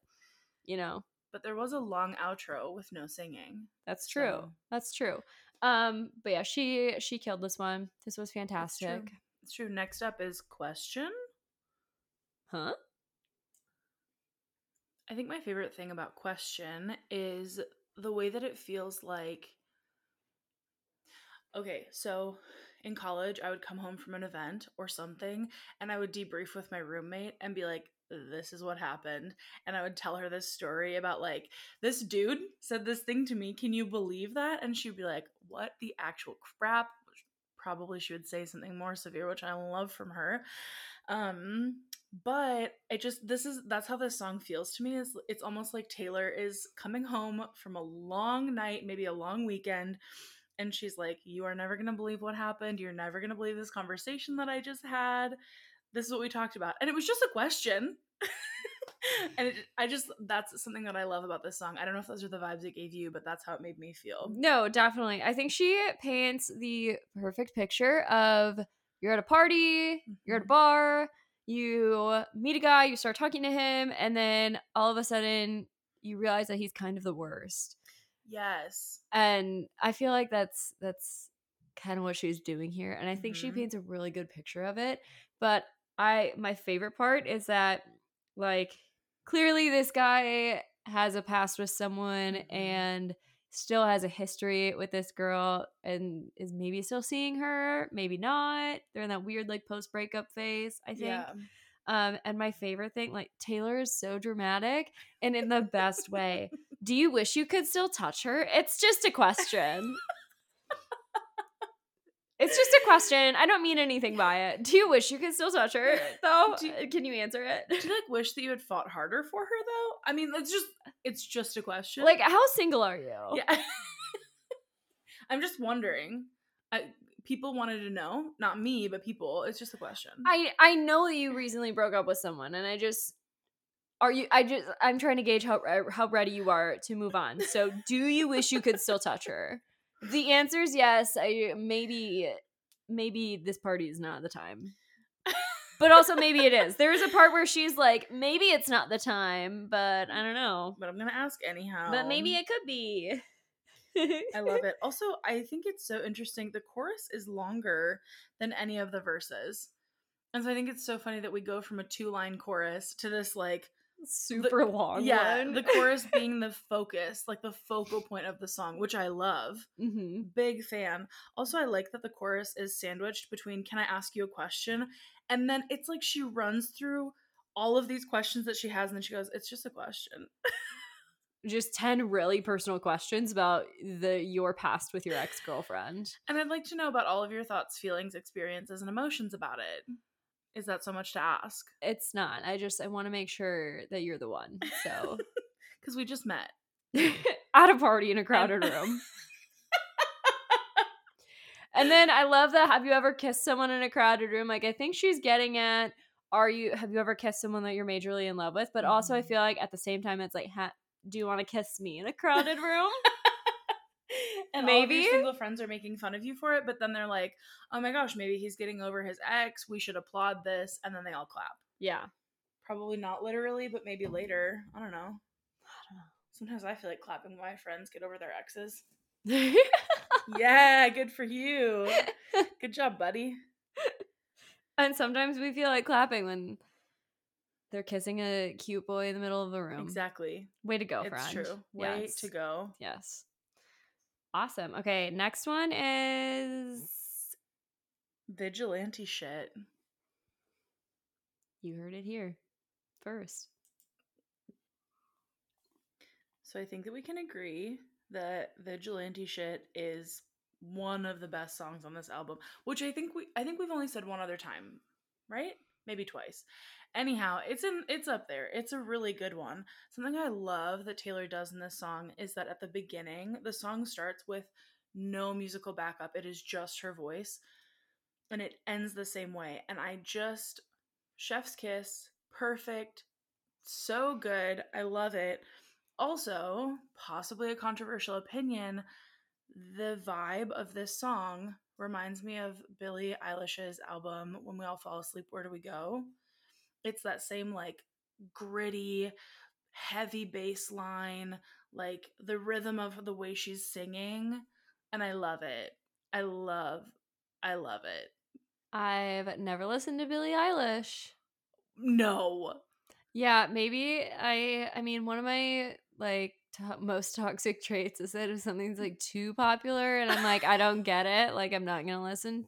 you know. But there was a long outro with no singing. That's true. So. That's true. Um, but yeah, she she killed this one. This was fantastic. It's true. It's true. Next up is Question. Huh? I think my favorite thing about Question is the way that it feels like. Okay, so in college, I would come home from an event or something, and I would debrief with my roommate and be like, this is what happened. And I would tell her this story about like, this dude said this thing to me. Can you believe that? And she'd be like, what the actual crap? Probably she would say something more severe, which I love from her. Um, but it just, this is, that's how this song feels to me. It's, it's almost like Taylor is coming home from a long night, maybe a long weekend. And she's like, you are never going to believe what happened. You're never going to believe this conversation that I just had. This is what we talked about. And it was just a question. And it, I just, that's something that I love about this song. I don't know if those are the vibes it gave you, but that's how it made me feel. No, definitely. I think she paints the perfect picture of you're at a party, you're at a bar, you meet a guy, you start talking to him, and then all of a sudden you realize that he's kind of the worst. Yes. And I feel like that's, that's kind of what she's doing here. And I think mm-hmm. she paints a really good picture of it. But I, my favorite part is that, like, clearly this guy has a past with someone and still has a history with this girl and is maybe still seeing her, maybe not. They're in that weird, like, post-breakup phase, I think. Yeah. Um, and my favorite thing, like, Taylor is so dramatic and in the best way. Do you wish you could still touch her? It's just a question. It's just a question. I don't mean anything by it. Do you wish you could still touch her, though? Do you, Can you answer it? Do you, like, wish that you had fought harder for her, though? I mean, it's just it's just a question. Like, how single are you? Yeah. I'm just wondering. I, people wanted to know. Not me, but people. It's just a question. I, I know that you recently broke up with someone, and I just... Are you? I just... I'm trying to gauge how how ready you are to move on. So, do you wish you could still touch her? The answer is yes. I maybe maybe this party is not the time. But also maybe it is. There is a part where she's like, maybe it's not the time, but I don't know. But I'm going to ask anyhow. But maybe it could be. I love it. Also, I think it's so interesting. The chorus is longer than any of the verses. And so I think it's so funny that we go from a two-line chorus to this like super the, long yeah one. The chorus being the focus, like the focal point of the song, which I love. Mm-hmm. Big fan. Also, I like that the chorus is sandwiched between can I ask you a question, and then it's like she runs through all of these questions that she has, and then she goes, it's just a question. Just ten really personal questions about the your past with your ex-girlfriend, and I'd like to know about all of your thoughts, feelings, experiences, and emotions about it. Is that so much to ask? It's not. I just, I want to make sure that you're the one. So, because we just met. At a party in a crowded room. And then I love that. Have you ever kissed someone in a crowded room? Like, I think she's getting at, are you, have you ever kissed someone that you're majorly in love with? But mm-hmm. also I feel like at the same time, it's like, ha- do you want to kiss me in a crowded room? And maybe all of your single friends are making fun of you for it, but then they're like, oh my gosh, maybe he's getting over his ex. We should applaud this. And then they all clap. Yeah. Probably not literally, but maybe later. I don't know. I don't know. Sometimes I feel like clapping when my friends get over their exes. Yeah, good for you. Good job, buddy. And sometimes we feel like clapping when they're kissing a cute boy in the middle of a room. Exactly. Way to go, friend. It's true. Way yes. to go. Yes. Awesome. Okay, next one is Vigilante Shit. You heard it here first. So I think that we can agree that Vigilante Shit is one of the best songs on this album, which I think we I think we've only said one other time, right? Maybe twice. Anyhow, it's in it's up there. It's a really good one. Something I love that Taylor does in this song is that at the beginning, the song starts with no musical backup. It is just her voice, and it ends the same way. And I just, chef's kiss, perfect, so good. I love it. Also, possibly a controversial opinion, the vibe of this song reminds me of Billie Eilish's album, When We All Fall Asleep, Where Do We Go? It's that same, like, gritty, heavy bass line, like, the rhythm of the way she's singing, and I love it. I love, I love it. I've never listened to Billie Eilish. No. Yeah, maybe I, I mean, one of my, like, to- most toxic traits is that if something's, like, too popular and I'm like, I don't get it, like, I'm not gonna listen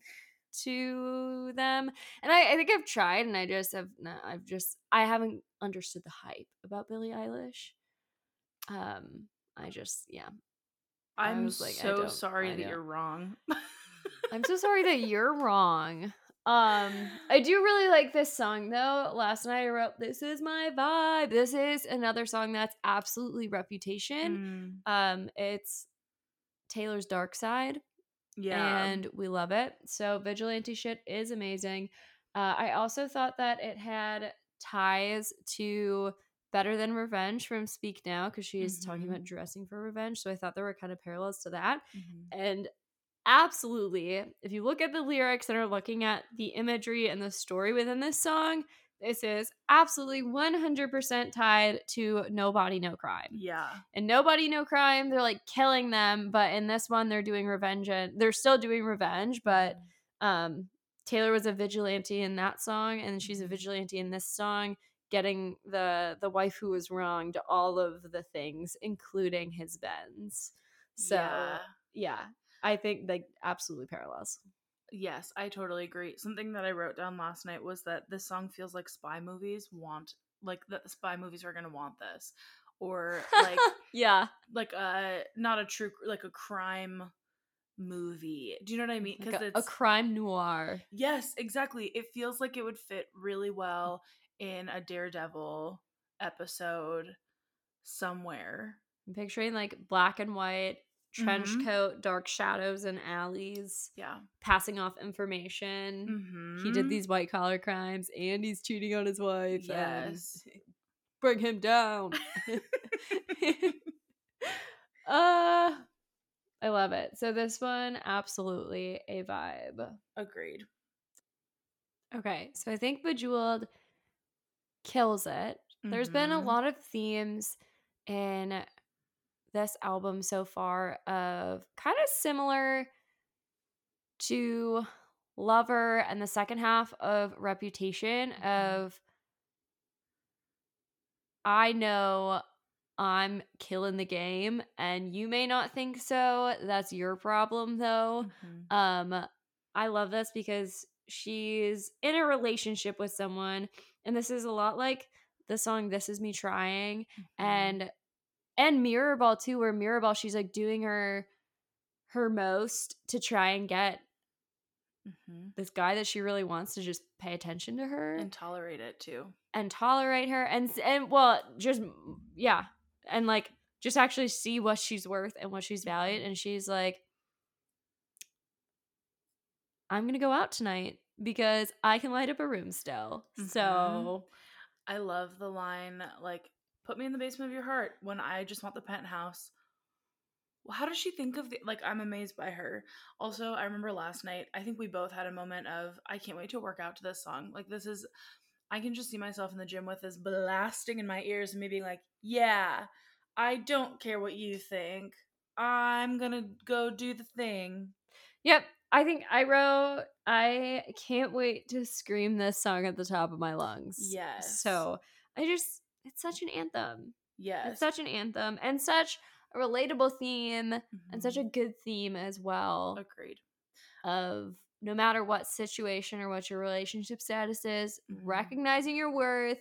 to them. And I, I think I've tried and I just have no, I've just I haven't understood the hype about Billie Eilish. Um, I just yeah. I'm I was like, so I sorry I that you're wrong. I'm so sorry that you're wrong. Um, I do really like this song though. Last night I wrote, "This is my vibe." This is another song that's absolutely Reputation. Mm. Um, it's Taylor's dark side. Yeah, and we love it. So Vigilante Shit is amazing. Uh, I also thought that it had ties to Better Than Revenge from Speak Now because she is mm-hmm. talking about dressing for revenge. So I thought there were kind of parallels to that. Mm-hmm. And absolutely, if you look at the lyrics and are looking at the imagery and the story within this song, this is absolutely one hundred percent tied to Nobody No Crime. Yeah. And Nobody No Crime, they're like killing them, but in this one they're doing revenge. And they're still doing revenge, but um, Taylor was a vigilante in that song, and she's a vigilante in this song, getting the the wife who was wronged all of the things, including his bends. So yeah, yeah I think they absolutely parallels. Yes, I totally agree. Something that I wrote down last night was that this song feels like spy movies want, like, that the spy movies are going to want this. Or, like, yeah, like, a, not a true, like, a crime movie. Do you know what I mean? Because like it's a crime noir. Yes, exactly. It feels like it would fit really well in a Daredevil episode somewhere. I'm picturing, like, black and white. Trench mm-hmm. coat, dark shadows and alleys. Yeah. Passing off information. Mm-hmm. He did these white collar crimes and he's cheating on his wife. Yes. Bring him down. uh I love it. So this one, absolutely a vibe. Agreed. Okay. So I think Bejeweled kills it. Mm-hmm. There's been a lot of themes in this album so far of kind of similar to Lover and the second half of Reputation of I know I'm killing the game and you may not think so. That's your problem though. Mm-hmm. Um, I love this because she's in a relationship with someone and this is a lot like the song This Is Me Trying mm-hmm. and And Mirrorball too, where Mirrorball, she's like doing her her most to try and get mm-hmm. this guy that she really wants to just pay attention to her and tolerate it too, and tolerate her, and and well, just yeah, and like just actually see what she's worth and what she's valued. And she's like, I'm going to go out tonight because I can light up a room still. Mm-hmm. So I love the line, like, put me in the basement of your heart when I just want the penthouse. Well, how does she think of the, like, I'm amazed by her. Also, I remember last night, I think we both had a moment of, I can't wait to work out to this song. Like, this is, I can just see myself in the gym with this blasting in my ears and me being like, yeah, I don't care what you think. I'm going to go do the thing. Yep. I think I wrote, I can't wait to scream this song at the top of my lungs. Yes. So I just, it's such an anthem. Yes. It's such an anthem and such a relatable theme, mm-hmm. and such a good theme as well. Agreed. Of no matter what situation or what your relationship status is, mm-hmm. recognizing your worth,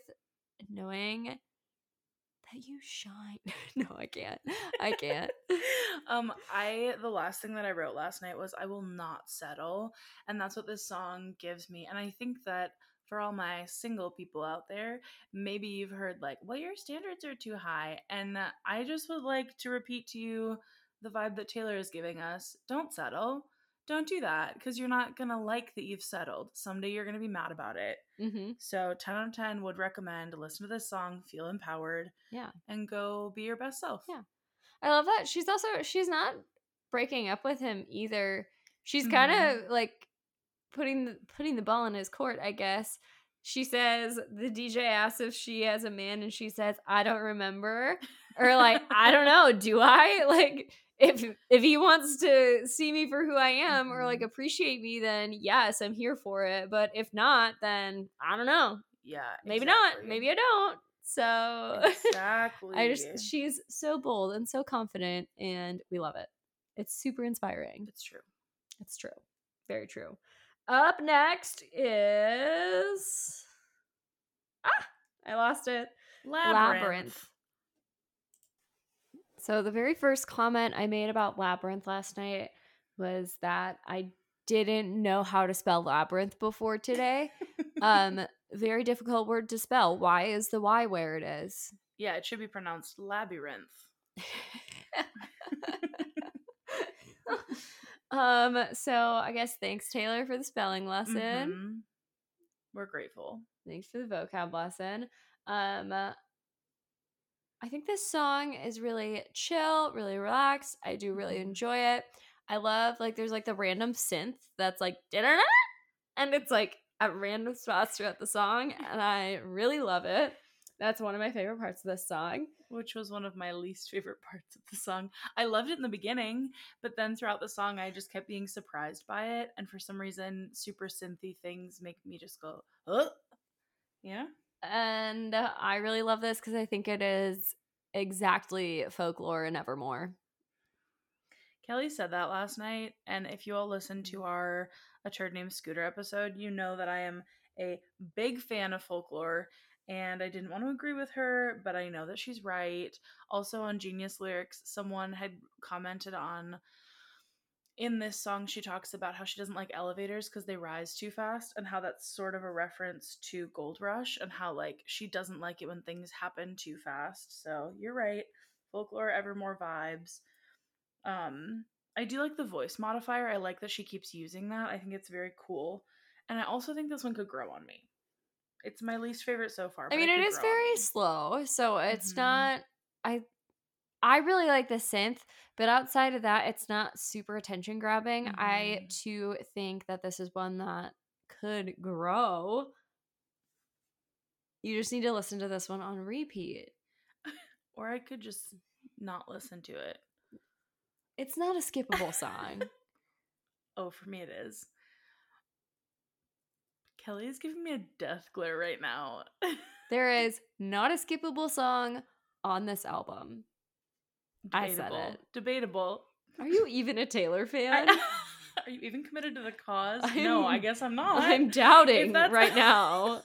knowing that you shine. No, I can't. I can't. um, I the last thing that I wrote last night was, I will not settle. And that's what this song gives me. And I think that for all my single people out there, maybe you've heard like, well, your standards are too high. And I just would like to repeat to you the vibe that Taylor is giving us. Don't settle. Don't do that, because you're not going to like that you've settled. Someday you're going to be mad about it. Mm-hmm. So ten out of ten would recommend, listen to this song, feel empowered, yeah, and go be your best self. Yeah. I love that. She's also, she's not breaking up with him either. She's kind of mm-hmm. like putting the, putting the ball in his court, I guess. She says, the D J asks if she has a man, and she says, I don't remember. Or like, I don't know, do I? Like, If if he wants to see me for who I am, mm-hmm. or like appreciate me, then yes, I'm here for it. But if not, then I don't know. Yeah, maybe exactly. not. Maybe I don't. So exactly. I just she's so bold and so confident, and we love it. It's super inspiring. It's true. It's true. Very true. Up next is ah, I lost it. Labyrinth. Labyrinth. So the very first comment I made about Labyrinth last night was that I didn't know how to spell labyrinth before today. um, very difficult word to spell. Why is the Y where it is? Yeah, it should be pronounced labyrinth. um, so I guess thanks, Taylor, for the spelling lesson. Mm-hmm. We're grateful. Thanks for the vocab lesson. Um uh, I think this song is really chill, really relaxed. I do really enjoy it. I love, like, there's, like, the random synth that's, like, da-da-da! And it's, like, at random spots throughout the song, and I really love it. That's one of my favorite parts of this song. Which was one of my least favorite parts of the song. I loved it in the beginning, but then throughout the song, I just kept being surprised by it, and for some reason, super synthy things make me just go, oh, yeah. And uh, I really love this because I think it is exactly Folklore and Evermore. Kelly said that last night. And if you all listened to our A Turd Named Scooter episode, you know that I am a big fan of Folklore. And I didn't want to agree with her, but I know that she's right. Also on Genius Lyrics, someone had commented on, in this song, she talks about how she doesn't like elevators because they rise too fast, and how that's sort of a reference to Gold Rush, and how, like, she doesn't like it when things happen too fast. So you're right. Folklore, Evermore vibes. Um, I do like the voice modifier. I like that she keeps using that. I think it's very cool. And I also think this one could grow on me. It's my least favorite so far. I mean, it is very slow, so it's mm-hmm. not... I. I really like the synth, but outside of that, it's not super attention grabbing. Mm-hmm. I too think that this is one that could grow. You just need to listen to this one on repeat. Or I could just not listen to it. It's not a skippable song. Oh, for me it is. Kelly is giving me a death glare right now. There is not a skippable song on this album. Debatable. I said it. Debatable. Are you even a Taylor fan? I, are you even committed to the cause? I'm, no, I guess I'm not. I'm doubting right now.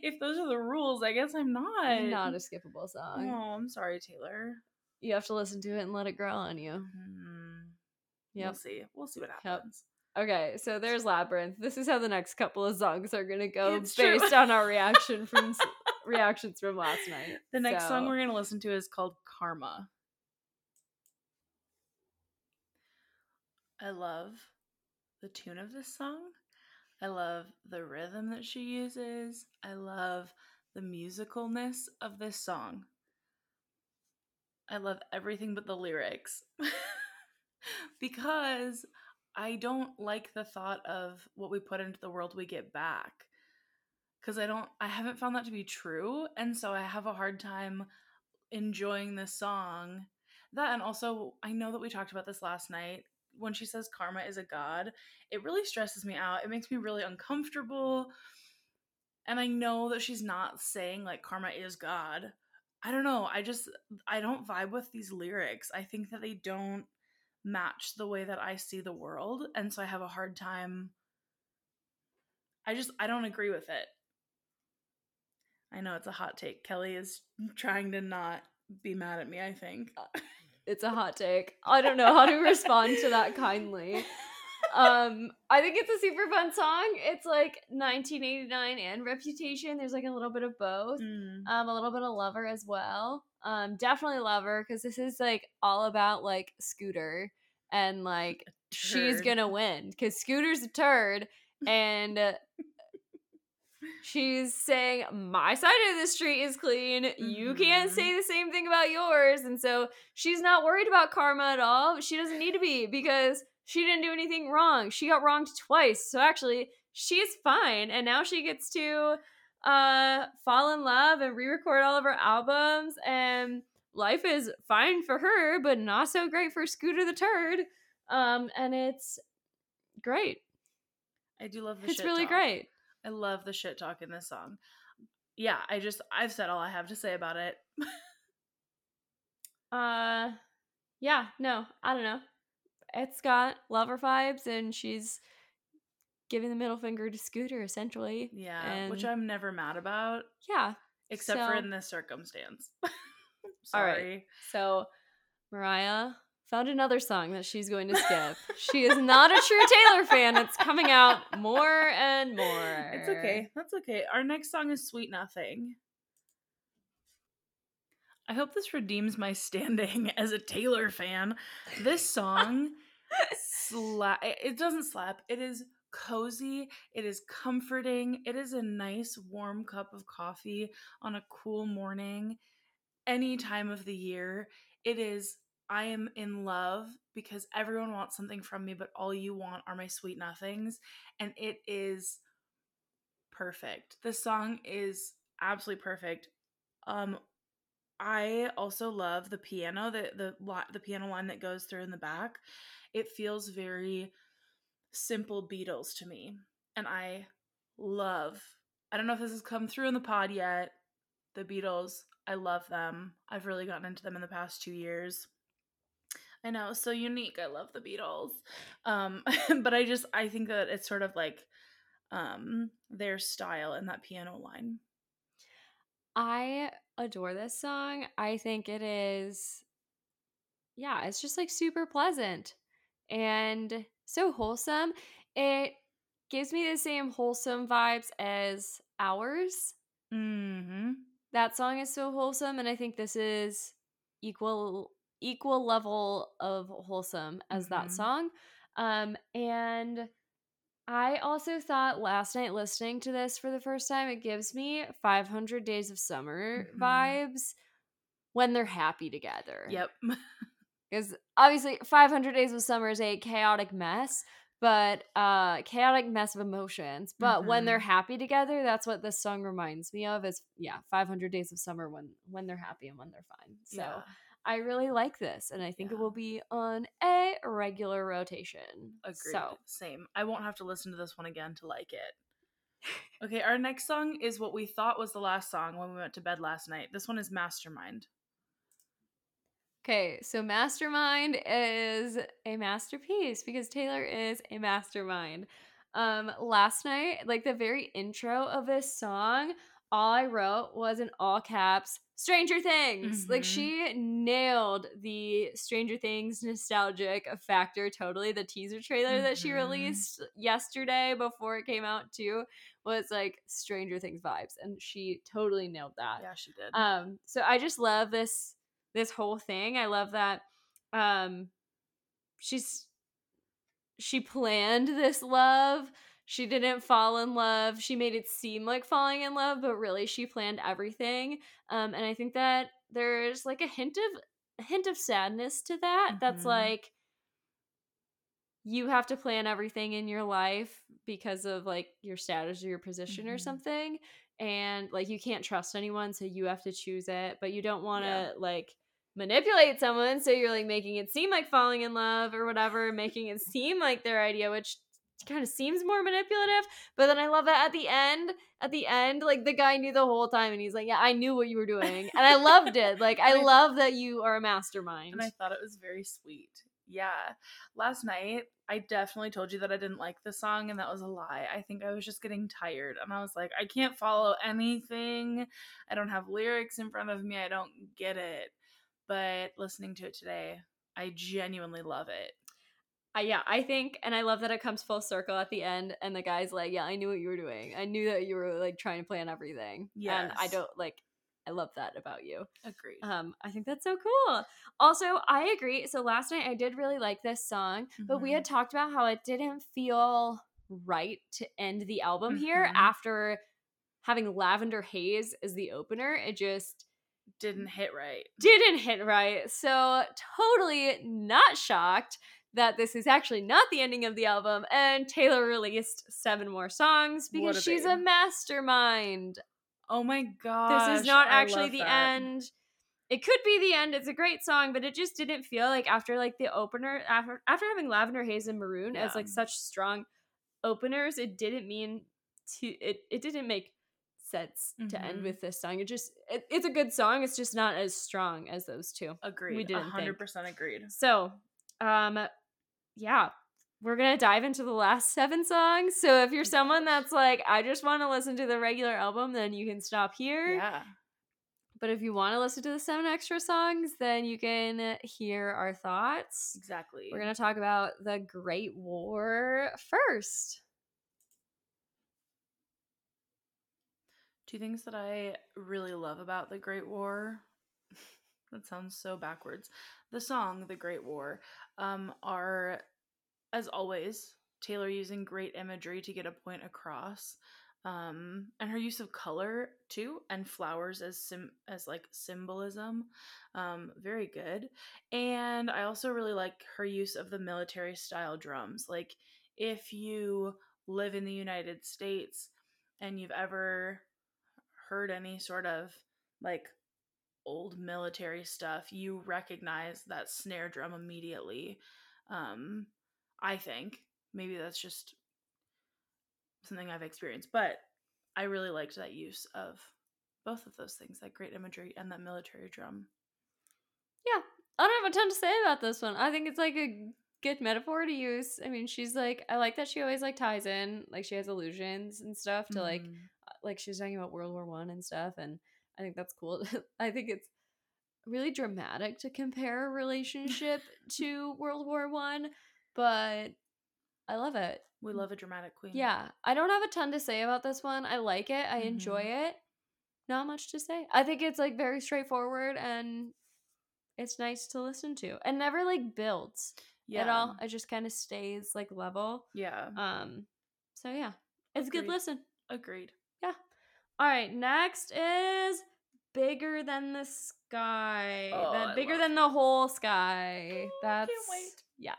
If those are the rules, I guess I'm not. Not a skippable song. No, I'm sorry, Taylor. You have to listen to it and let it grow on you. Mm-hmm. Yep. We'll see. We'll see what happens. Yep. Okay, so there's Labyrinth. This is how the next couple of songs are going to go it's based true. on our reaction from reactions from last night. The next so. song we're going to listen to is called Karma. I love the tune of this song. I love the rhythm that she uses. I love the musicalness of this song. I love everything but the lyrics because I don't like the thought of what we put into the world we get back. Because I don't, I haven't found that to be true. And so I have a hard time enjoying this song. That, and also, I know that we talked about this last night. When she says karma is a god, it really stresses me out. It makes me really uncomfortable. And I know that she's not saying like karma is God. I don't know. I just, I don't vibe with these lyrics. I think that they don't match the way that I see the world. And so I have a hard time. I just, I don't agree with it. I know it's a hot take. Kelly is trying to not be mad at me, I think. It's a hot take. I don't know how to respond to that kindly. Um, I think it's a super fun song. It's like nineteen eighty-nine and Reputation. There's like a little bit of both. Mm. Um, a little bit of Lover as well. Um, definitely Lover, because this is like all about like Scooter and like she's gonna win because Scooter's a turd and uh, she's saying my side of the street is clean. Mm-hmm. You can't say the same thing about yours, and so she's not worried about karma at all. She doesn't need to be because she didn't do anything wrong. She got wronged twice, so actually she's fine. And now she gets to uh fall in love and re-record all of her albums, and life is fine for her, but not so great for Scooter the Turd. Um, and it's great. I do love the shit talk. It's really great. I love the shit talk in this song. Yeah, I just, I've said all I have to say about it. uh, yeah, no, I don't know. It's got Lover vibes, and she's giving the middle finger to Scooter, essentially. Yeah, and which I'm never mad about. Yeah. Except so, for in this circumstance. Sorry. All right, so Mariah found another song that she's going to skip. She is not a true Taylor fan. It's coming out more and more. It's okay. That's okay. Our next song is Sweet Nothing. I hope this redeems my standing as a Taylor fan. This song, sla- it doesn't slap. It is cozy. It is comforting. It is a nice warm cup of coffee on a cool morning. Any time of the year. It is I am in love because everyone wants something from me, but all you want are my sweet nothings. And it is perfect. This song is absolutely perfect. Um, I also love the piano, the, the, the piano line that goes through in the back. It feels very simple Beatles to me. And I love, I don't know if this has come through in the pod yet, the Beatles. I love them. I've really gotten into them in the past two years. I know, so unique. I love the Beatles. Um, but I just, I think that it's sort of like um, their style in that piano line. I adore this song. I think it is, yeah, it's just like super pleasant and so wholesome. It gives me the same wholesome vibes as Ours. Mm-hmm. That song is so wholesome, and I think this is equal... equal level of wholesome as mm-hmm. that song. Um, and I also thought last night listening to this for the first time, it gives me five hundred Days of Summer mm-hmm. vibes when they're happy together. Yep. Because obviously five hundred Days of Summer is a chaotic mess, but uh chaotic mess of emotions. But mm-hmm. when they're happy together, that's what this song reminds me of is, yeah, five hundred Days of Summer when, when they're happy and when they're fine. So yeah. I really like this, and I think yeah. it will be on a regular rotation. Agreed. So. Same. I won't have to listen to this one again to like it. Okay, our next song is what we thought was the last song when we went to bed last night. This one is Mastermind. Okay, so Mastermind is a masterpiece because Taylor is a mastermind. Um, last night, like the very intro of this song, all I wrote was in all caps, Stranger Things. Mm-hmm. Like she nailed the Stranger Things nostalgic factor totally. The teaser trailer mm-hmm. that she released yesterday before it came out too was like Stranger Things vibes, and she totally nailed that. Yeah, she did. Um, so I just love this this whole thing. I love that um, she's she planned this love. She didn't fall in love. She made it seem like falling in love, but really she planned everything. Um, and I think that there's like a hint of a hint of sadness to that. Mm-hmm. That's like, you have to plan everything in your life because of like your status or your position mm-hmm. or something. And like, you can't trust anyone, so you have to choose it, but you don't want to yeah. like manipulate someone. So you're like making it seem like falling in love or whatever, making it seem like their idea, which kind of seems more manipulative. But then I love that at the end, at the end, like the guy knew the whole time and he's like, yeah, I knew what you were doing. And I loved it. Like, I, I love that you are a mastermind. And I thought it was very sweet. Yeah. Last night, I definitely told you that I didn't like the song, and that was a lie. I think I was just getting tired, and I was like, I can't follow anything. I don't have lyrics in front of me. I don't get it. But listening to it today, I genuinely love it. Uh, yeah, I think, and I love that it comes full circle at the end, and the guy's like, yeah, I knew what you were doing. I knew that you were, like, trying to plan everything. Yeah. And I don't, like... I love that about you. Agreed. Um, I think that's so cool. Also, I agree. So last night I did really like this song, mm-hmm. but we had talked about how it didn't feel right to end the album mm-hmm. here after having Lavender Haze as the opener. It just didn't hit right. Didn't hit right. So totally not shocked that this is actually not the ending of the album, and Taylor released seven more songs because a she's babe. a mastermind. Oh my gosh. This is not actually the that. end. It could be the end. It's a great song, but it just didn't feel like after like the opener, after after having Lavender Haze and Maroon yeah. as like such strong openers, it didn't mean to, it, it didn't make sense mm-hmm. to end with this song. It just, it, it's a good song. It's just not as strong as those two. Agreed. We didn't one hundred percent think. Agreed. So, um, yeah. We're going to dive into the last seven songs. So if you're someone that's like, I just want to listen to the regular album, then you can stop here. Yeah. But if you want to listen to the seven extra songs, then you can hear our thoughts. Exactly. We're going to talk about the Great War first. Two things that I really love about the Great War. That sounds so backwards. The song, The Great War, um, are... as always, Taylor using great imagery to get a point across, um, and her use of color too, and flowers as sim- as like symbolism, um, very good. And I also really like her use of the military style drums. Like, if you live in the United States and you've ever heard any sort of like old military stuff, you recognize that snare drum immediately. Um, I think maybe that's just something I've experienced, but I really liked that use of both of those things, that great imagery and that military drum. Yeah. I don't have a ton to say about this one. I think it's like a good metaphor to use. I mean, she's like, I like that she always like ties in, like she has allusions and stuff to mm-hmm. like, like she's talking about World War One and stuff. And I think that's cool. I think it's really dramatic to compare a relationship to World War One. But I love it. We love a dramatic queen. Yeah. I don't have a ton to say about this one. I like it. I mm-hmm. enjoy it. Not much to say. I think it's like very straightforward, and it's nice to listen to. It never like builds yeah. at all. It just kind of stays like level. Yeah. Um. So yeah. It's a good listen. Agreed. Yeah. All right. Next is Bigger Than the Sky. Oh, that, bigger than it. The whole sky. Oh, That's, I can't wait. Yeah.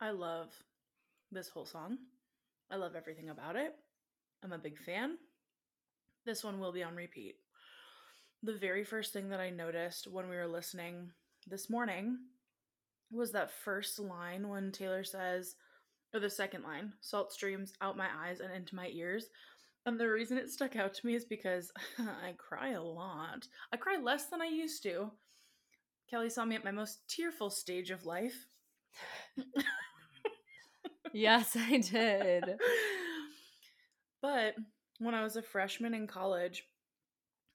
I love this whole song. I love everything about it. I'm a big fan. This one will be on repeat. The very first thing that I noticed when we were listening this morning was that first line when Taylor says, or the second line, salt streams out my eyes and into my ears. And the reason it stuck out to me is because I cry a lot. I cry less than I used to. Kelly saw me at my most tearful stage of life. Yes, I did. But when I was a freshman in college,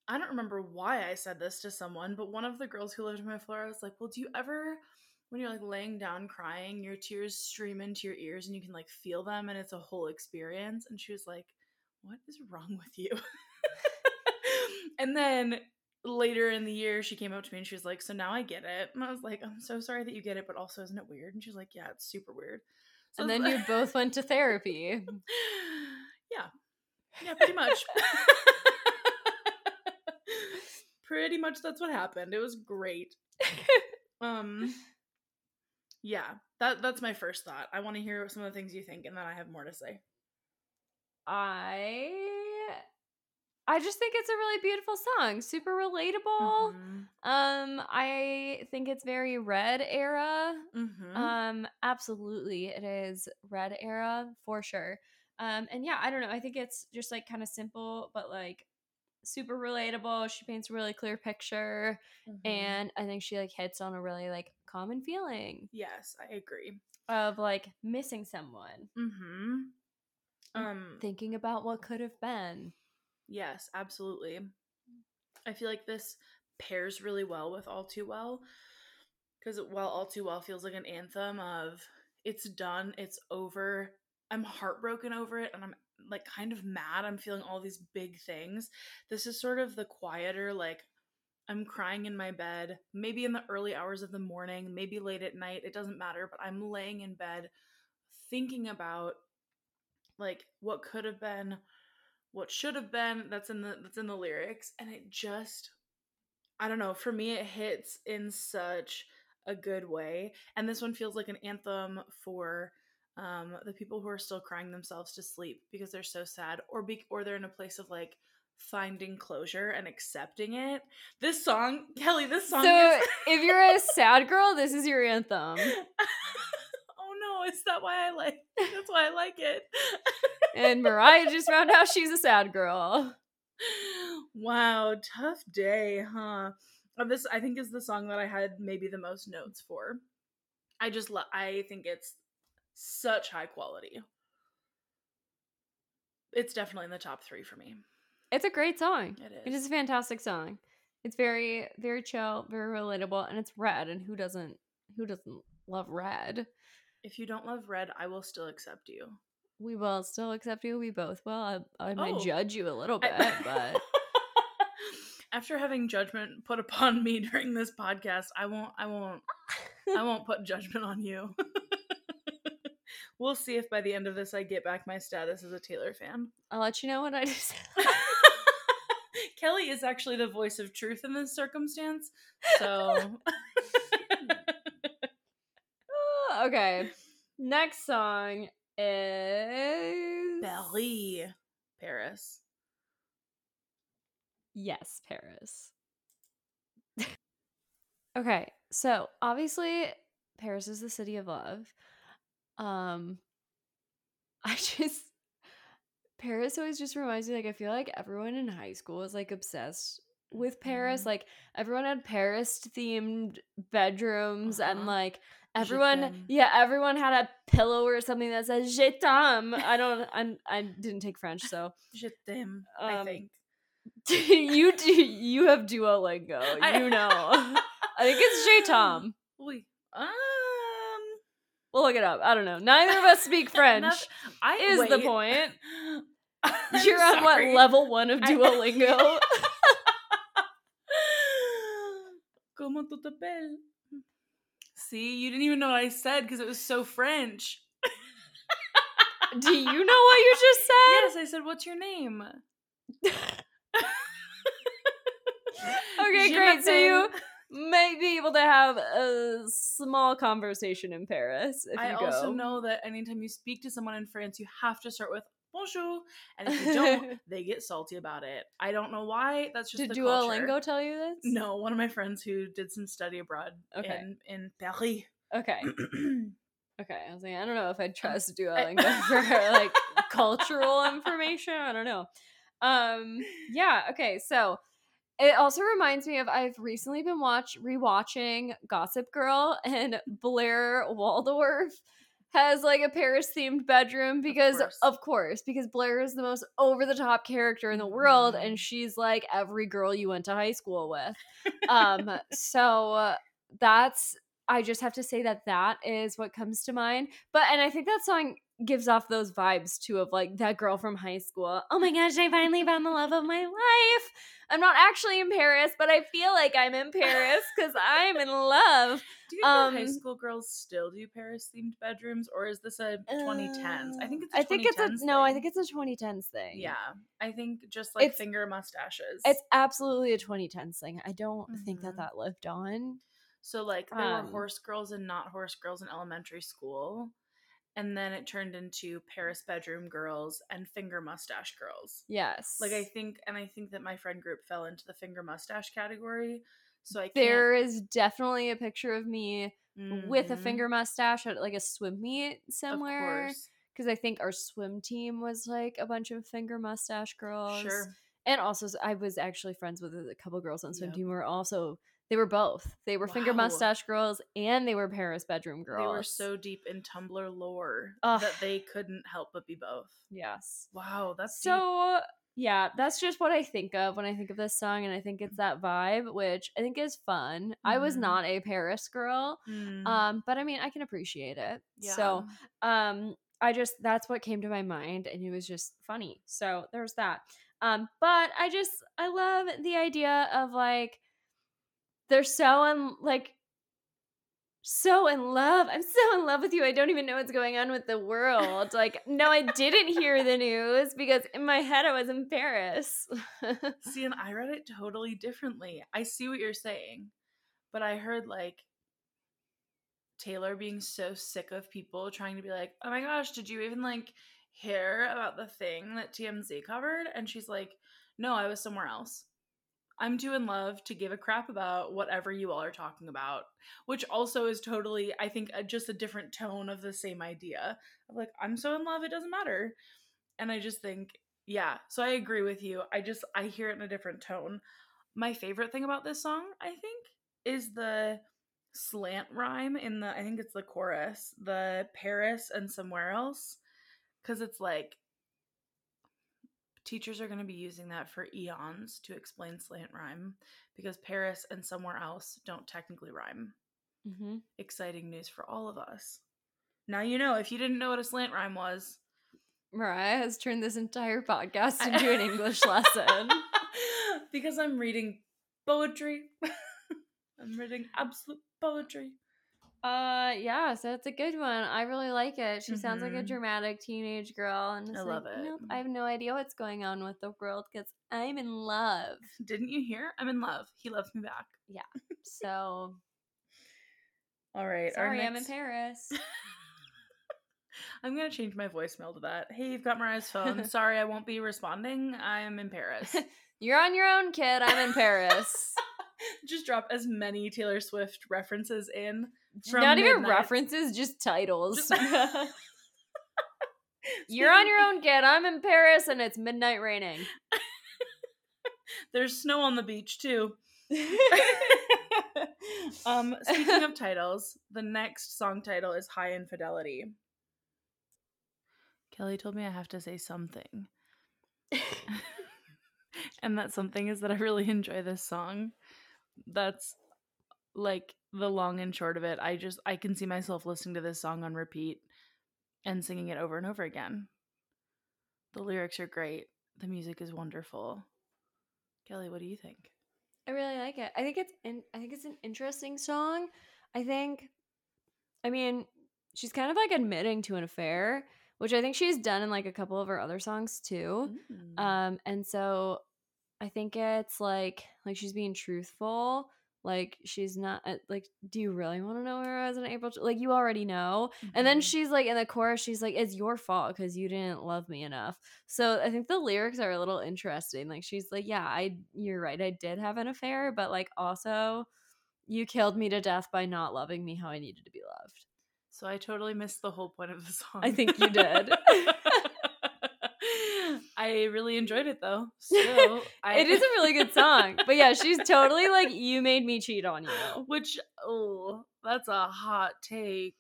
I don't remember why I said this to someone, but one of the girls who lived on my floor, I was like, well, do you ever, when you're like laying down crying, your tears stream into your ears and you can like feel them and it's a whole experience? And she was like, what is wrong with you? And then later in the year, she came up to me and she was like, so now I get it. And I was like, I'm so sorry that you get it, but also isn't it weird? And she's like, yeah, it's super weird. So and then like, you both went to therapy. Yeah. Yeah, pretty much. Pretty much that's what happened. It was great. Um, yeah, that that's my first thought. I want to hear some of the things you think, and then I have more to say. I... I just think it's a really beautiful song. Super relatable. Mm-hmm. Um, I think it's very Red era. Mm-hmm. Um, absolutely, it is Red era for sure. Um, and yeah, I don't know. I think it's just like kind of simple, but like super relatable. She paints a really clear picture, mm-hmm. and I think she like hits on a really like common feeling. Yes, I agree. Of like missing someone. Mm-hmm. Um, thinking about what could have been. Yes, absolutely. I feel like this pairs really well with All Too Well, because while All Too Well feels like an anthem of it's done, it's over, I'm heartbroken over it, and I'm like kind of mad, I'm feeling all these big things, this is sort of the quieter, like I'm crying in my bed, maybe in the early hours of the morning, maybe late at night, it doesn't matter, but I'm laying in bed thinking about like what could have been, what should have been, that's in the that's in the lyrics, and it just, I don't know, for me it hits in such a good way. And this one feels like an anthem for um the people who are still crying themselves to sleep because they're so sad, or be or they're in a place of like finding closure and accepting it. This song, Kelly, this song so is- if you're a sad girl, this is your anthem. Oh no, is that why I like that's why I like it? And Mariah just found out she's a sad girl. Wow, tough day, huh? This, I think, is the song that I had maybe the most notes for. I just love, I think it's such high quality. It's definitely in the top three for me. It's a great song. It is. It is a fantastic song. It's very, very chill, very relatable, and it's Red, and who doesn't, who doesn't love Red? If you don't love Red, I will still accept you. We will still accept you. We both will. I, I might oh. judge you a little bit, I, but after having judgment put upon me during this podcast, I won't. I won't. I won't put judgment on you. We'll see if by the end of this, I get back my status as a Taylor fan. I'll let you know what I decide. Kelly is actually the voice of truth in this circumstance. So okay, next song is Belly. Paris. Yes, Paris. Okay, so obviously Paris is the city of love. Um, I just Paris always just reminds me, like, I feel like everyone in high school is like obsessed with Paris. Mm-hmm. Like everyone had Paris themed bedrooms, uh-huh. and like everyone, yeah, everyone had a pillow or something that says "Je t'aime." I don't, I'm, I didn't take French, so "Je t'aime." Um, I think you do. You have Duolingo, I, you know. I think it's "Je t'aime." Oui. Um, we'll look it up. I don't know. Neither of us speak French. Enough, I, is wait. The point? I'm You're sorry. On what, level one of Duolingo? Comment tu t'appelles? See, you didn't even know what I said because it was so French. Do you know what you just said? Yes, I said, what's your name? Okay, Je great. So you may be able to have a small conversation in Paris if I you go. I also know that anytime you speak to someone in France, you have to start with bonjour. And if you don't, they get salty about it. I don't know why. That's just did the culture. Did Duolingo tell you this? No, one of my friends who did some study abroad okay. in, in Paris. Okay. Okay. I was like, I don't know if I'd trust Duolingo I- for like cultural information. I don't know. Um, yeah. Okay. So it also reminds me of, I've recently been watch rewatching Gossip Girl, and Blair Waldorf has like a Paris themed bedroom because of course. of course because Blair is the most over the top character in the world, mm. and she's like every girl you went to high school with. Um so uh, that's I just have to say that that is what comes to mind. But and I think that song gives off those vibes too of like that girl from high school. Oh my gosh, I finally found the love of my life. I'm not actually in Paris, but I feel like I'm in Paris because I'm in love. Do you um, know high school girls still do Paris themed bedrooms, or is this a twenty tens? I think it's a I think it's a, thing. No, I think it's a twenty tens thing. Yeah. I think just like it's, finger mustaches. It's absolutely a twenty tens thing. I don't mm-hmm. think that that lived on. So like there um, were horse girls and not horse girls in elementary school. And then it turned into Paris bedroom girls and finger mustache girls. Yes. Like I think, and I think that my friend group fell into the finger mustache category. So I can't... There is definitely a picture of me mm-hmm. with a finger mustache at like a swim meet somewhere. Of course. Because I think our swim team was like a bunch of finger mustache girls. Sure. And also I was actually friends with a couple girls on swim yep. team who were also... They were both. They were wow. finger mustache girls and they were Paris bedroom girls. They were so deep in Tumblr lore Ugh. that they couldn't help but be both. Yes. Wow, that's so deep. Yeah, that's just what I think of when I think of this song, and I think it's that vibe, which I think is fun. Mm. I was not a Paris girl, mm. um, but I mean, I can appreciate it. Yeah. So um, I just, that's what came to my mind, and it was just funny. So there's that. Um, but I just, I love the idea of like, they're so un- like so in love. I'm so in love with you. I don't even know what's going on with the world. Like, no, I didn't hear the news because in my head I was in Paris. See, and I read it totally differently. I see what you're saying, but I heard like Taylor being so sick of people trying to be like, oh my gosh, did you even like hear about the thing that T M Z covered? And she's like, no, I was somewhere else. I'm too in love to give a crap about whatever you all are talking about, which also is totally, I think, a, just a different tone of the same idea. I'm like, I'm so in love, it doesn't matter. And I just think, yeah, so I agree with you. I just, I hear it in a different tone. My favorite thing about this song, I think, is the slant rhyme in the, I think it's the chorus, the Paris and somewhere else, because it's like, teachers are going to be using that for eons to explain slant rhyme because Paris and somewhere else don't technically rhyme. Mm-hmm. Exciting news for all of us. Now you know, if you didn't know what a slant rhyme was. Mariah has turned this entire podcast into an English lesson. Because I'm reading poetry. I'm reading absolute poetry. Uh, yeah, so it's a good one. I really like it. She mm-hmm. sounds like a dramatic teenage girl. And I love like, it. Nope, I have no idea what's going on with the world because I'm in love. Didn't you hear? I'm in love. He loves me back. Yeah. So. All right. Sorry, next... I'm in Paris. I'm going to change my voicemail to that. Hey, you've got Mariah's phone. Sorry, I won't be responding. I'm in Paris. You're on your own, kid. I'm in Paris. Just drop as many Taylor Swift references in. From Not midnight. Even references, just titles. Just- You're on your own, kid. I'm in Paris, and it's midnight raining. There's snow on the beach, too. um, speaking of titles, the next song title is High Infidelity. Kelly told me I have to say something. And that something is that I really enjoy this song. That's like the long and short of it. I just, I can see myself listening to this song on repeat and singing it over and over again. The lyrics are great. The music is wonderful. Kelly, what do you think? I really like it. I think it's, in, I think it's an interesting song. I think, I mean, she's kind of like admitting to an affair, which I think she's done in like a couple of her other songs too. Mm. Um, and so I think it's like, like she's being truthful. Like, she's not, like, do you really want to know her as an April? Like, you already know. Mm-hmm. And then she's, like, in the chorus, she's like, it's your fault because you didn't love me enough. So I think the lyrics are a little interesting. Like, she's like, yeah, I, you're right. I did have an affair. But, like, also, you killed me to death by not loving me how I needed to be loved. So I totally missed the whole point of the song. I think you did. I really enjoyed it though. So I- it is a really good song. But yeah, she's totally like, you made me cheat on you. Which, oh, that's a hot take.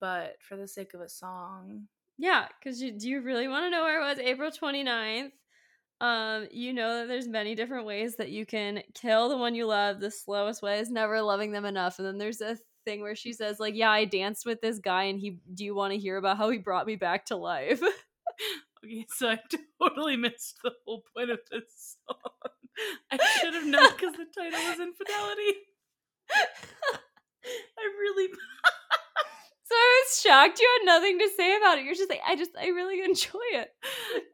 But for the sake of a song. Yeah, because you, do you really want to know where it was? April twenty-ninth. Um, you know that there's many different ways that you can kill the one you love. The slowest way is never loving them enough. And then there's a thing where she says, like, yeah, I danced with this guy and he, do you want to hear about how he brought me back to life? Okay, so I totally missed the whole point of this song. I should have known because the title was Infidelity. I really... So I was shocked you had nothing to say about it. You're just like, I just, I really enjoy it.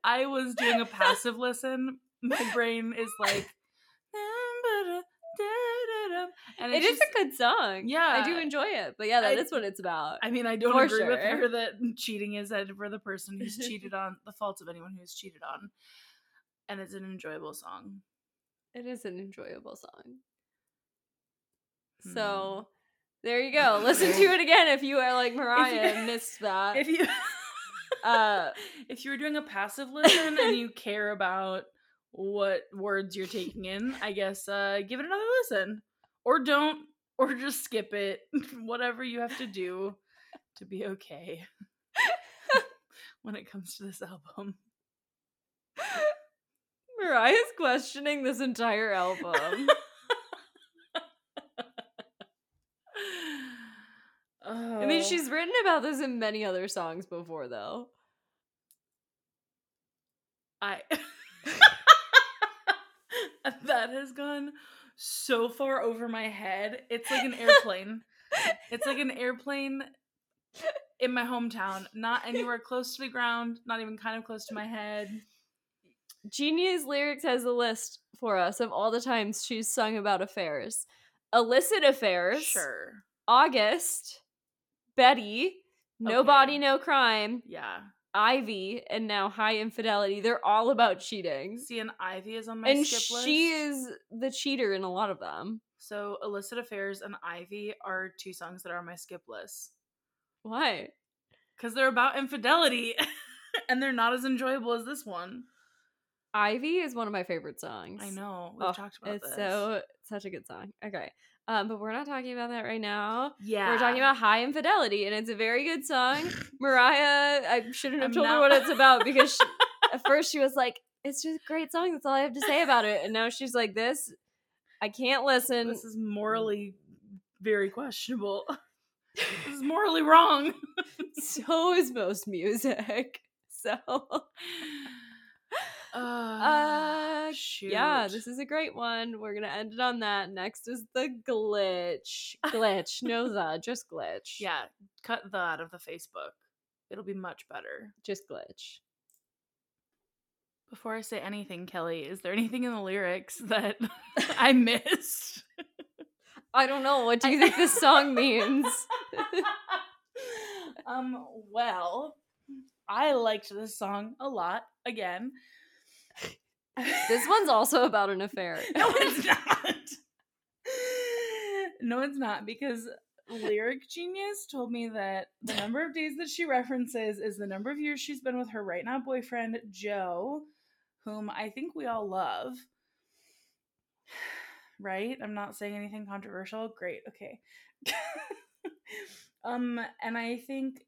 I was doing a passive listen. My brain is like... And it is just a good song. Yeah. I do enjoy it. But yeah, that I, is what it's about. I mean, I don't for agree sure. with her that cheating is for the person who's cheated on, the fault of anyone who's cheated on. And it's an enjoyable song. It is an enjoyable song. Mm. So there you go. Listen to it again if you are like Mariah and missed that. If you uh, if you were doing a passive listen and you care about what words you're taking in, I guess uh, give it another listen. Or don't, or just skip it. Whatever you have to do to be okay when it comes to this album. Mariah's questioning this entire album. oh. I mean, she's written about this in many other songs before, though. I... That has gone... so far over my head. It's like an airplane. It's like an airplane in my hometown. Not anywhere close to the ground. Not even kind of close to my head. Genius Lyrics has a list for us of all the times she's sung about affairs. Illicit affairs. Sure. August. Betty. No okay. Body, No Crime. Yeah. Ivy. And now High Infidelity. They're all about cheating. See, and Ivy is on my and skip list. She is the cheater in a lot of them. So Illicit Affairs and Ivy are two songs that are on my skip list. Why? Because they're about infidelity and they're not as enjoyable as this one. Ivy is one of my favorite songs. I know. We've oh, talked about it's this. So, it's such a good song. Okay. Um, but we're not talking about that right now. Yeah. We're talking about High Infidelity, and it's a very good song. Mariah, I shouldn't have I'm told not- her what it's about because she, at first she was like, it's just a great song. That's all I have to say about it. And now she's like, this, I can't listen. This is morally very questionable. This is morally wrong. So is most music. So... Uh, uh shoot. Yeah, this is a great one. We're gonna end it on that. Next is the glitch. Glitch. No the, just glitch. Yeah, cut the out of the Facebook. It'll be much better. Just glitch. Before I say anything, Kelly, is there anything in the lyrics that I missed? I don't know. What do you think this song means? um, well, I liked this song a lot. Again. This one's also about an affair. No, it's not. No, it's not, because Lyric Genius told me that the number of days that she references is the number of years she's been with her right now boyfriend, Joe, whom I think we all love. Right? I'm not saying anything controversial. Great. Okay. um, and I think...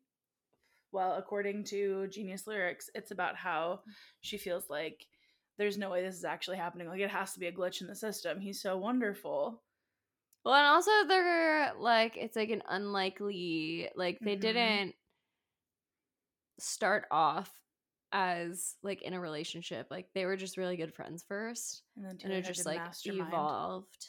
Well, according to Genius Lyrics, it's about how she feels like there's no way this is actually happening. Like, it has to be a glitch in the system. He's so wonderful. Well, and also they're, like, it's, like, an unlikely, like, they mm-hmm. didn't start off as, like, in a relationship. Like, they were just really good friends first. And then and it just, like, Mastermind. Evolved.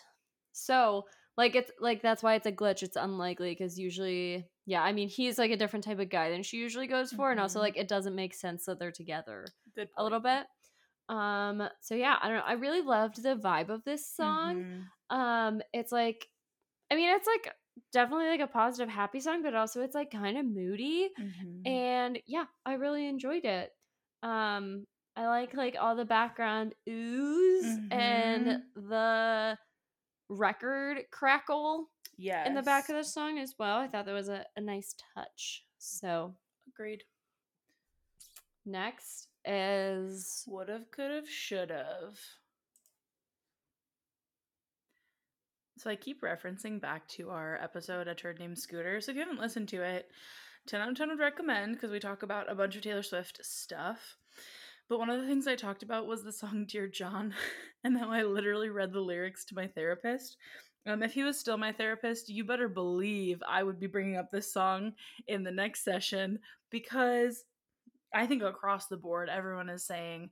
So... Like, it's like that's why it's a glitch. It's unlikely because usually, yeah, I mean, he's like a different type of guy than she usually goes for. Mm-hmm. And also, like, it doesn't make sense that they're together a little bit. Um, so, yeah, I don't know. I really loved the vibe of this song. Mm-hmm. Um, it's like, I mean, it's like definitely like a positive, happy song, but also it's like kind of moody. Mm-hmm. And yeah, I really enjoyed it. Um, I like like all the background oohs mm-hmm. and the record crackle yes. in the back of the song as well. I thought that was a, a nice touch. So agreed. Next is Would've, Could've, Should've. So I keep referencing back to our episode, A Turd Named Scooter. So if you haven't listened to it, ten out of ten would recommend because we talk about a bunch of Taylor Swift stuff. But one of the things I talked about was the song Dear John, and how I literally read the lyrics to my therapist Um, if he was still my therapist, you better believe I would be bringing up this song in the next session, because I think across the board, everyone is saying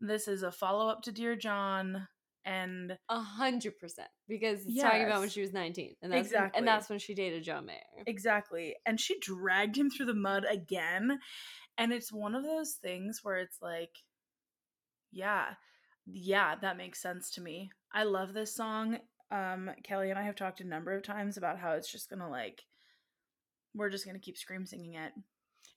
this is a follow-up to Dear John, and a hundred percent because it's yes. talking about when she was nineteen, and that's exactly, when, and that's when she dated John Mayer. Exactly, and she dragged him through the mud again, and it's one of those things where it's like, yeah, yeah, that makes sense to me. I love this song. Um, Kelly and I have talked a number of times about how it's just gonna like, we're just gonna keep scream singing it.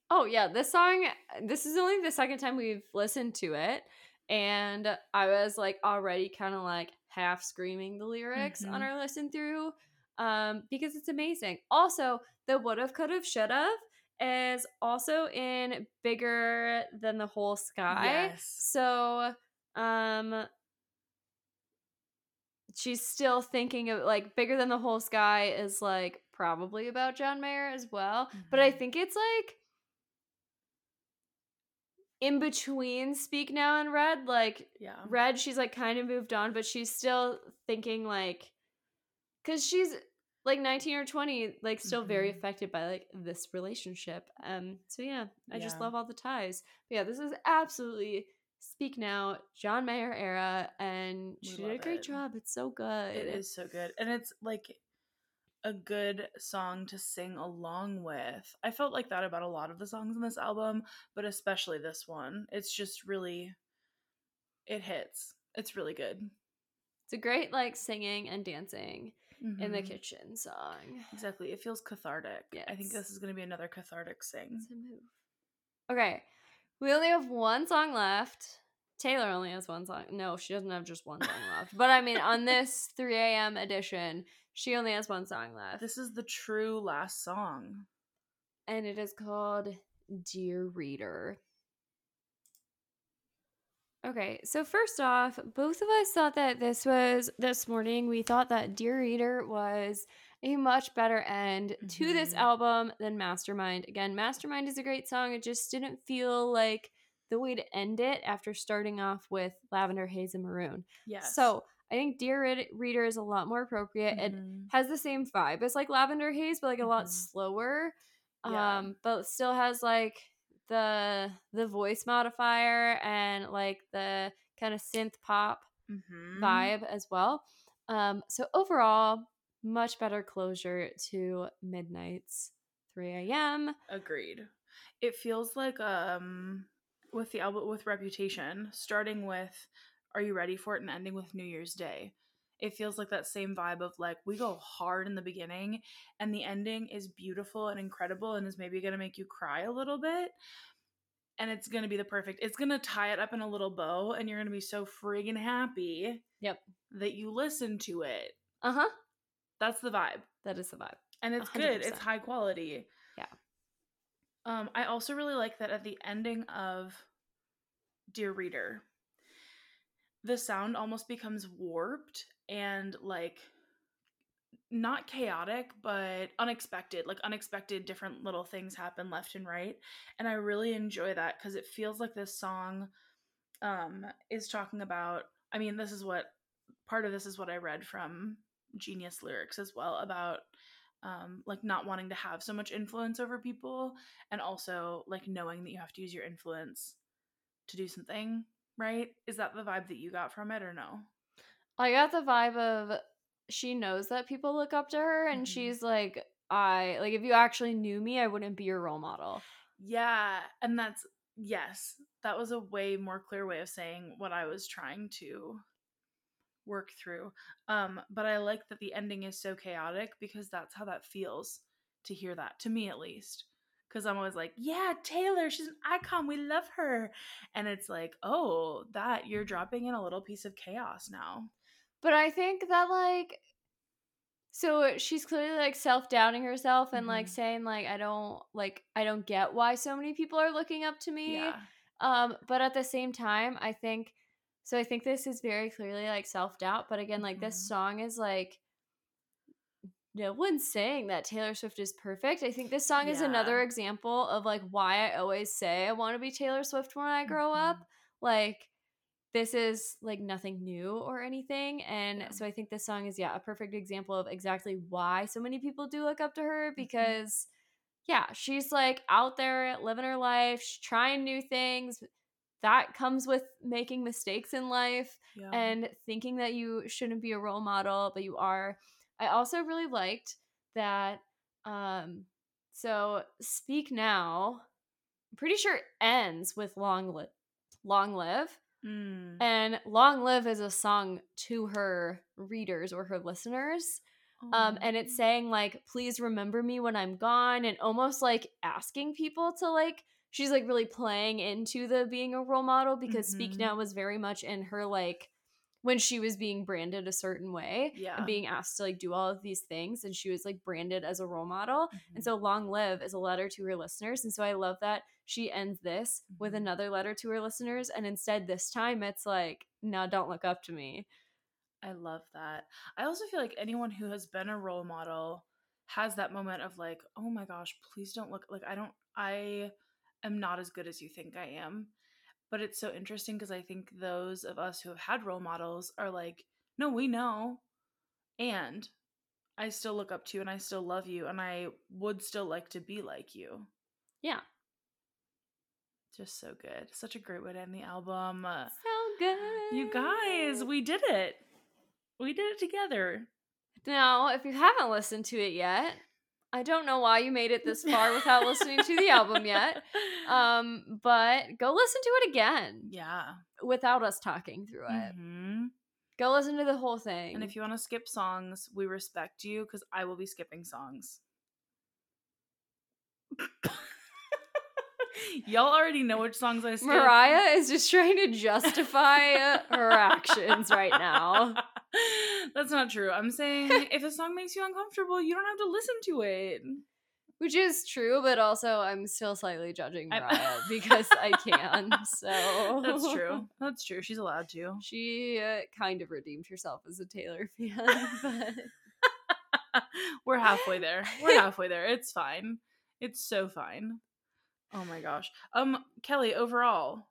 Oh yeah, this song, this is only the second time we've listened to it, and I was like already kind of like half screaming the lyrics mm-hmm. on our listen through, um, because it's amazing. Also, the would've, could've, should've is also in Bigger Than the Whole Sky. Yes. So, um, she's still thinking of like Bigger Than the Whole Sky is like probably about John Mayer as well. Mm-hmm. But I think it's like in between Speak Now and Red, like yeah. Red, she's like kind of moved on, but she's still thinking like, cause she's like nineteen or twenty, like still mm-hmm. very affected by like this relationship. Um, so yeah, I yeah. just love all the ties. But yeah, this is absolutely Speak Now, John Mayer era, and she did a great it. job. It's so good. It is so good. And it's like a good song to sing along with. I felt like that about a lot of the songs in this album, but especially this one. It's just really, it hits. It's really good. It's a great like singing and dancing mm-hmm. in the kitchen song. Exactly. It feels cathartic. Yes. I think this is going to be another cathartic sing. It's a move. Okay. We only have one song left. Taylor only has one song. No, she doesn't have just one song left. But I mean, on this three a.m. edition, she only has one song left. This is the true last song. And it is called Dear Reader. Okay, so first off, both of us thought that this was, this morning, we thought that Dear Reader was a much better end mm-hmm. to this album than Mastermind. Again, Mastermind is a great song. It just didn't feel like the way to end it after starting off with Lavender Haze and Maroon. Yes. So I think Dear Reader is a lot more appropriate. Mm-hmm. It has the same vibe as like Lavender Haze, but like a mm-hmm. lot slower. Yeah. Um, but still has like the the voice modifier and like the kind of synth pop mm-hmm. vibe as well. Um, so overall, much better closure to Midnight's three a.m. Agreed. It feels like um with the album with Reputation, starting with Are You Ready For It and ending with New Year's Day. It feels like that same vibe of like we go hard in the beginning and the ending is beautiful and incredible and is maybe going to make you cry a little bit. And it's going to be the perfect, it's going to tie it up in a little bow and you're going to be so friggin' happy yep. that you listen to it. Uh-huh. That's the vibe. That is the vibe. And it's one hundred percent good. It's high quality. Yeah. Um, I also really like that at the ending of Dear Reader, the sound almost becomes warped and like not chaotic, but unexpected. Like unexpected different little things happen left and right. And I really enjoy that because it feels like this song um, is talking about, I mean, this is what, part of this is what I read from Genius lyrics as well about um like not wanting to have so much influence over people and also like knowing that you have to use your influence to do something right. Is that the vibe that you got from it or no? I got the vibe of she knows that people look up to her and mm-hmm. she's like, I like if you actually knew me I wouldn't be your role model. Yeah, and that's yes, that was a way more clear way of saying what I was trying to work through. Um, but I like that the ending is so chaotic because that's how that feels to hear that, to me at least. Because I'm always like, yeah, Taylor, she's an icon. We love her. And it's like, oh, that you're dropping in a little piece of chaos now. But I think that like, so she's clearly like self-doubting herself and mm-hmm. like saying like, I don't like, I don't get why so many people are looking up to me. Yeah. Um, but at the same time, I think So I think this is very clearly like self-doubt, but again, like mm-hmm. this song is like, no one's saying that Taylor Swift is perfect. I think this song yeah. is another example of like why I always say I want to be Taylor Swift when I grow mm-hmm. up. Like this is like nothing new or anything. And yeah. so I think this song is, yeah, a perfect example of exactly why so many people do look up to her, because mm-hmm. yeah, she's like out there living her life, trying new things. That comes with making mistakes in life yeah. and thinking that you shouldn't be a role model, but you are. I also really liked that. Um, so Speak Now, I'm pretty sure it ends with Long Live. Long Live. Mm. And Long Live is a song to her readers or her listeners. Oh. Um, and it's saying like, please remember me when I'm gone, and almost like asking people to like, she's like really playing into the being a role model, because mm-hmm. Speak Now was very much in her like when she was being branded a certain way yeah. and being asked to like do all of these things, and she was like branded as a role model. Mm-hmm. And so Long Live is a letter to her listeners. And so I love that she ends this with another letter to her listeners. And instead this time it's like, no, don't look up to me. I love that. I also feel like anyone who has been a role model has that moment of like, oh my gosh, please don't look like I don't, I am not as good as you think I am. But it's so interesting because I think those of us who have had role models are like, no, we know. And I still look up to you, and I still love you, and I would still like to be like you. Yeah. Just so good. Such a great way to end the album. So good. You guys, we did it. We did it together. Now, if you haven't listened to it yet, I don't know why you made it this far without listening to the album yet, um, but go listen to it again. Yeah. Without us talking through it. Mm-hmm. Go listen to the whole thing. And if you want to skip songs, we respect you, because I will be skipping songs. Y'all already know which songs I skip. Mariah is just trying to justify her actions right now. That's not true. I'm saying if a song makes you uncomfortable, you don't have to listen to it. Which is true, but also I'm still slightly judging Mariah because I can. So that's true. That's true. She's allowed to. She uh, kind of redeemed herself as a Taylor fan. But we're halfway there. We're halfway there. It's fine. It's so fine. Oh my gosh. Um, Kelly, overall,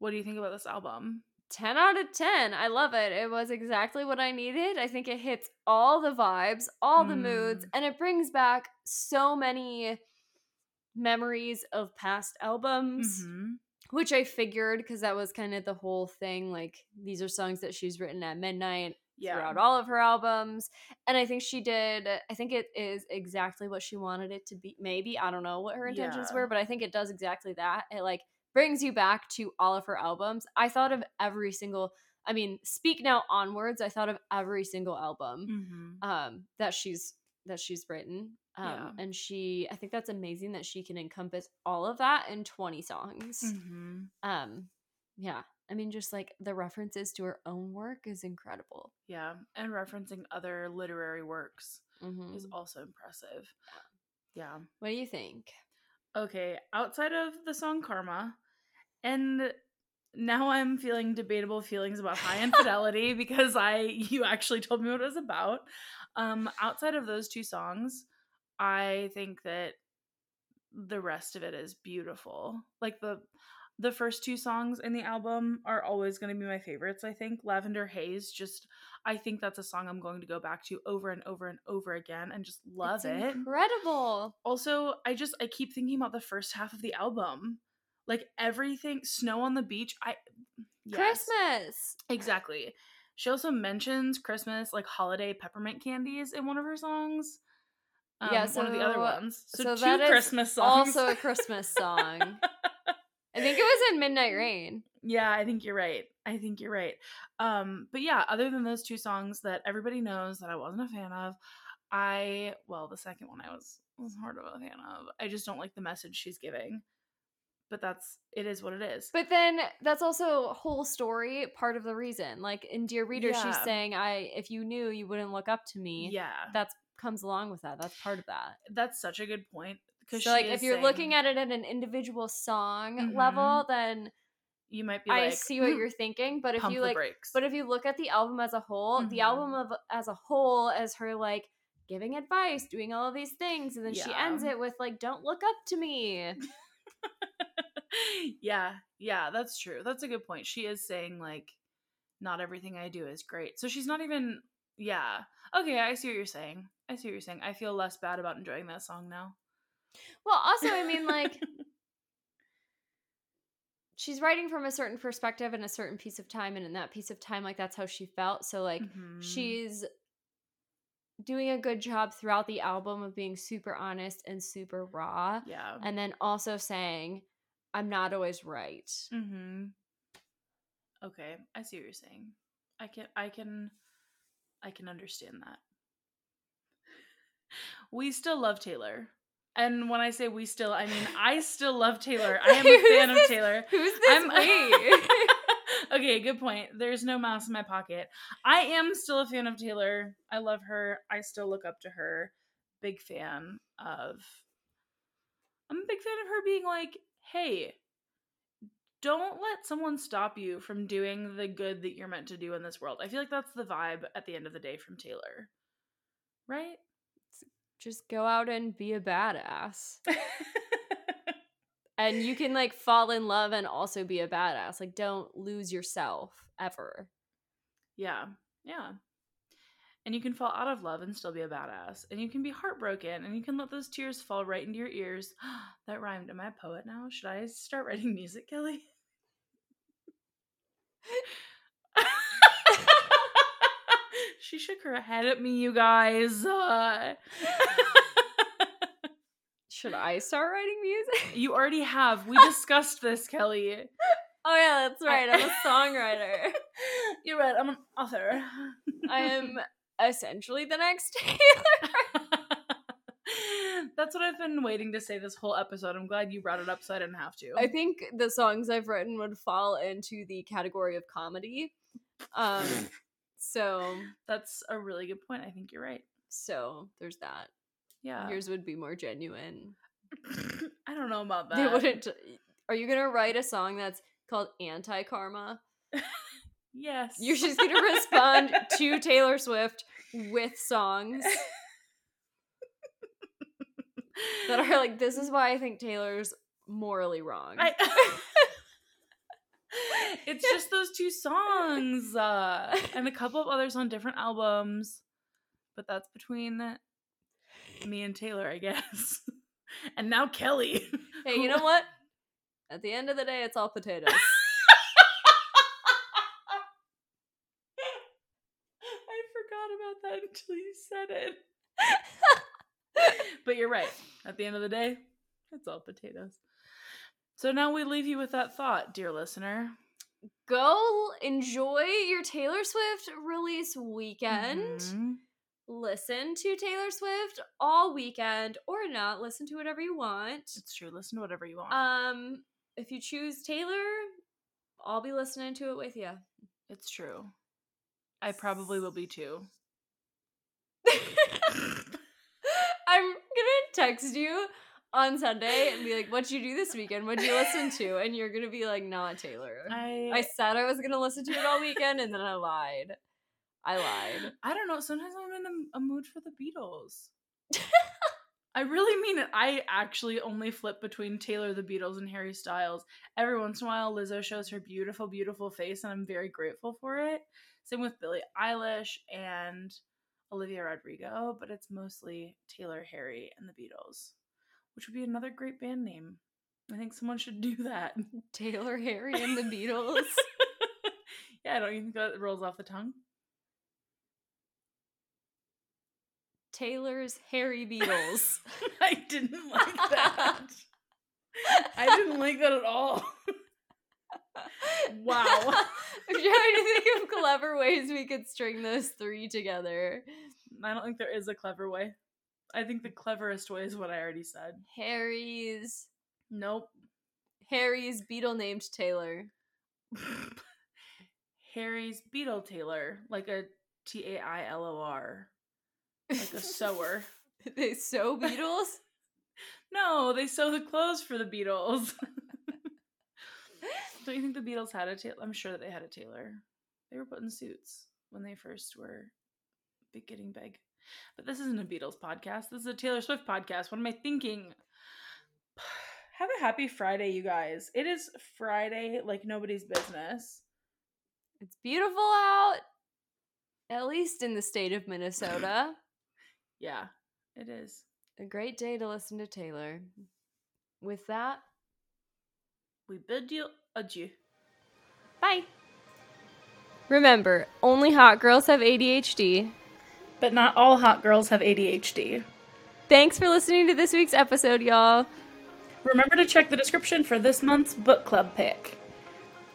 what do you think about this album? ten out of ten. I love it. It was exactly what I needed. I think it hits all the vibes, all the mm. moods, and it brings back so many memories of past albums, mm-hmm. which I figured, because that was kind of the whole thing. Like, these are songs that she's written at midnight yeah. throughout all of her albums. And I think she did, I think it is exactly what she wanted it to be. Maybe, I don't know what her intentions yeah. were, but I think it does exactly that. It like brings you back to all of her albums. I thought of every single, I mean, Speak Now onwards, I thought of every single album mm-hmm. um, that she's that she's written. Um, yeah. And she, I think that's amazing that she can encompass all of that in twenty songs. Mm-hmm. Um, yeah. I mean, just like the references to her own work is incredible. Yeah. And referencing other literary works mm-hmm. is also impressive. Yeah. What do you think? Okay. Outside of the song Karma, and now I'm feeling debatable feelings about High Infidelity because I you actually told me what it was about. Um, outside of those two songs, I think that the rest of it is beautiful. Like the the first two songs in the album are always going to be my favorites, I think. Lavender Haze, just I think that's a song I'm going to go back to over and over and over again and just love it. Incredible. Also, I just I keep thinking about the first half of the album. Like everything, Snow on the Beach. I yes. Christmas. Exactly. She also mentions Christmas, like holiday peppermint candies in one of her songs. Um, yeah, so one of the other ones. So, so two that Christmas is songs. Also a Christmas song. I think it was in Midnight Rain. Yeah, I think you're right. I think you're right. Um, but yeah, other than those two songs that everybody knows that I wasn't a fan of, I well, the second one I was was hard of a fan of. I just don't like the message she's giving. But that's, it is what it is. But then that's also a whole story, part of the reason. Like in Dear Reader, yeah. she's saying, "I if you knew, you wouldn't look up to me." Yeah. That comes along with that. That's part of that. That's such a good point. Because so like if you're saying, looking at it at an individual song mm-hmm. level, then you might be like, I see what you're thinking. But if you like, brakes. But if you look at the album as a whole, mm-hmm. the album of as a whole as her like giving advice, doing all of these things. And then yeah. she ends it with like, don't look up to me. yeah, yeah, that's true. That's a good point. She is saying, like, not everything I do is great. So she's not even, yeah. Okay, I see what you're saying. I see what you're saying. I feel less bad about enjoying that song now. Well, also, I mean, like, she's writing from a certain perspective and a certain piece of time. And in that piece of time, like, that's how she felt. So, like, mm-hmm. she's doing a good job throughout the album of being super honest and super raw. Yeah. And then also saying, I'm not always right. Mm-hmm. Okay. I see what you're saying. I can, I can, I can understand that. We still love Taylor. And when I say we still, I mean, I still love Taylor. I am a fan this, of Taylor. Who's this I'm, me? Okay, good point. There's no mouse in my pocket. I am still a fan of Taylor. I love her. I still look up to her. Big fan of... I'm a big fan of her being like, hey, don't let someone stop you from doing the good that you're meant to do in this world. I feel like that's the vibe at the end of the day from Taylor. Right? Just go out and be a badass. And you can, like, fall in love and also be a badass. Like, don't lose yourself ever. Yeah. Yeah. And you can fall out of love and still be a badass. And you can be heartbroken. And you can let those tears fall right into your ears. That rhymed. Am I a poet now? Should I start writing music, Kelly? She shook her head at me, you guys. Uh... Should I start writing music? You already have. We discussed this, Kelly. Oh, yeah, that's right. I'm a songwriter. You're right. I'm an author. I am essentially the next Taylor. That's what I've been waiting to say this whole episode. I'm glad you brought it up so I didn't have to. I think the songs I've written would fall into the category of comedy. Um, so that's a really good point. I think you're right. So there's that. Yeah. Yours would be more genuine. I don't know about that. They wouldn't. Are you going to write a song that's called Anti-Karma? Yes. You're just going to respond to Taylor Swift with songs that are like, this is why I think Taylor's morally wrong. I- It's just those two songs uh, and a couple of others on different albums. But that's between... me and Taylor, I guess. And now Kelly. Hey, you know what? At the end of the day, it's all potatoes. I forgot about that until you said it. But you're right. At the end of the day, it's all potatoes. So now we leave you with that thought, dear listener. Go enjoy your Taylor Swift release weekend. Mm-hmm. Listen to Taylor Swift all weekend or not. Listen to whatever you want. It's true. Listen to whatever you want. Um, if you choose Taylor, I'll be listening to it with you. It's true. I probably will be too. I'm gonna text you on Sunday and be like, what'd you do this weekend? What'd you listen to? And you're gonna be like, not Taylor. I, I said I was gonna listen to it all weekend and then I lied. I lied. I don't know. Sometimes I'm in a, a mood for the Beatles. I really mean it. I actually only flip between Taylor, the Beatles, and Harry Styles. Every once in a while, Lizzo shows her beautiful, beautiful face, and I'm very grateful for it. Same with Billie Eilish and Olivia Rodrigo, but it's mostly Taylor, Harry, and the Beatles, which would be another great band name. I think someone should do that. Taylor, Harry, and the Beatles. Yeah, don't you think that rolls off the tongue? Taylor's Hairy Beatles. I didn't like that. I didn't like that at all. Wow. I'm trying to think of clever ways we could string those three together. I don't think there is a clever way. I think the cleverest way is what I already said. Harry's. Nope. Harry's Beetle named Taylor. Harry's Beetle Taylor. Like a T A I L O R. Like a sewer. They sew Beatles? No, they sew the clothes for the Beatles. Don't you think the Beatles had a Taylor? I'm sure that they had a Taylor. They were put in suits when they first were getting big. But this isn't a Beatles podcast. This is a Taylor Swift podcast. What am I thinking? Have a happy Friday, you guys. It is Friday like nobody's business. It's beautiful out, at least in the state of Minnesota. Yeah, it is. A great day to listen to Taylor. With that, we bid you adieu. Bye. Remember, only hot girls have A D H D. But not all hot girls have A D H D. Thanks for listening to this week's episode, y'all. Remember to check the description for this month's book club pick.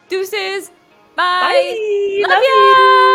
Deuces. Bye. Bye. Love, Love ya. You.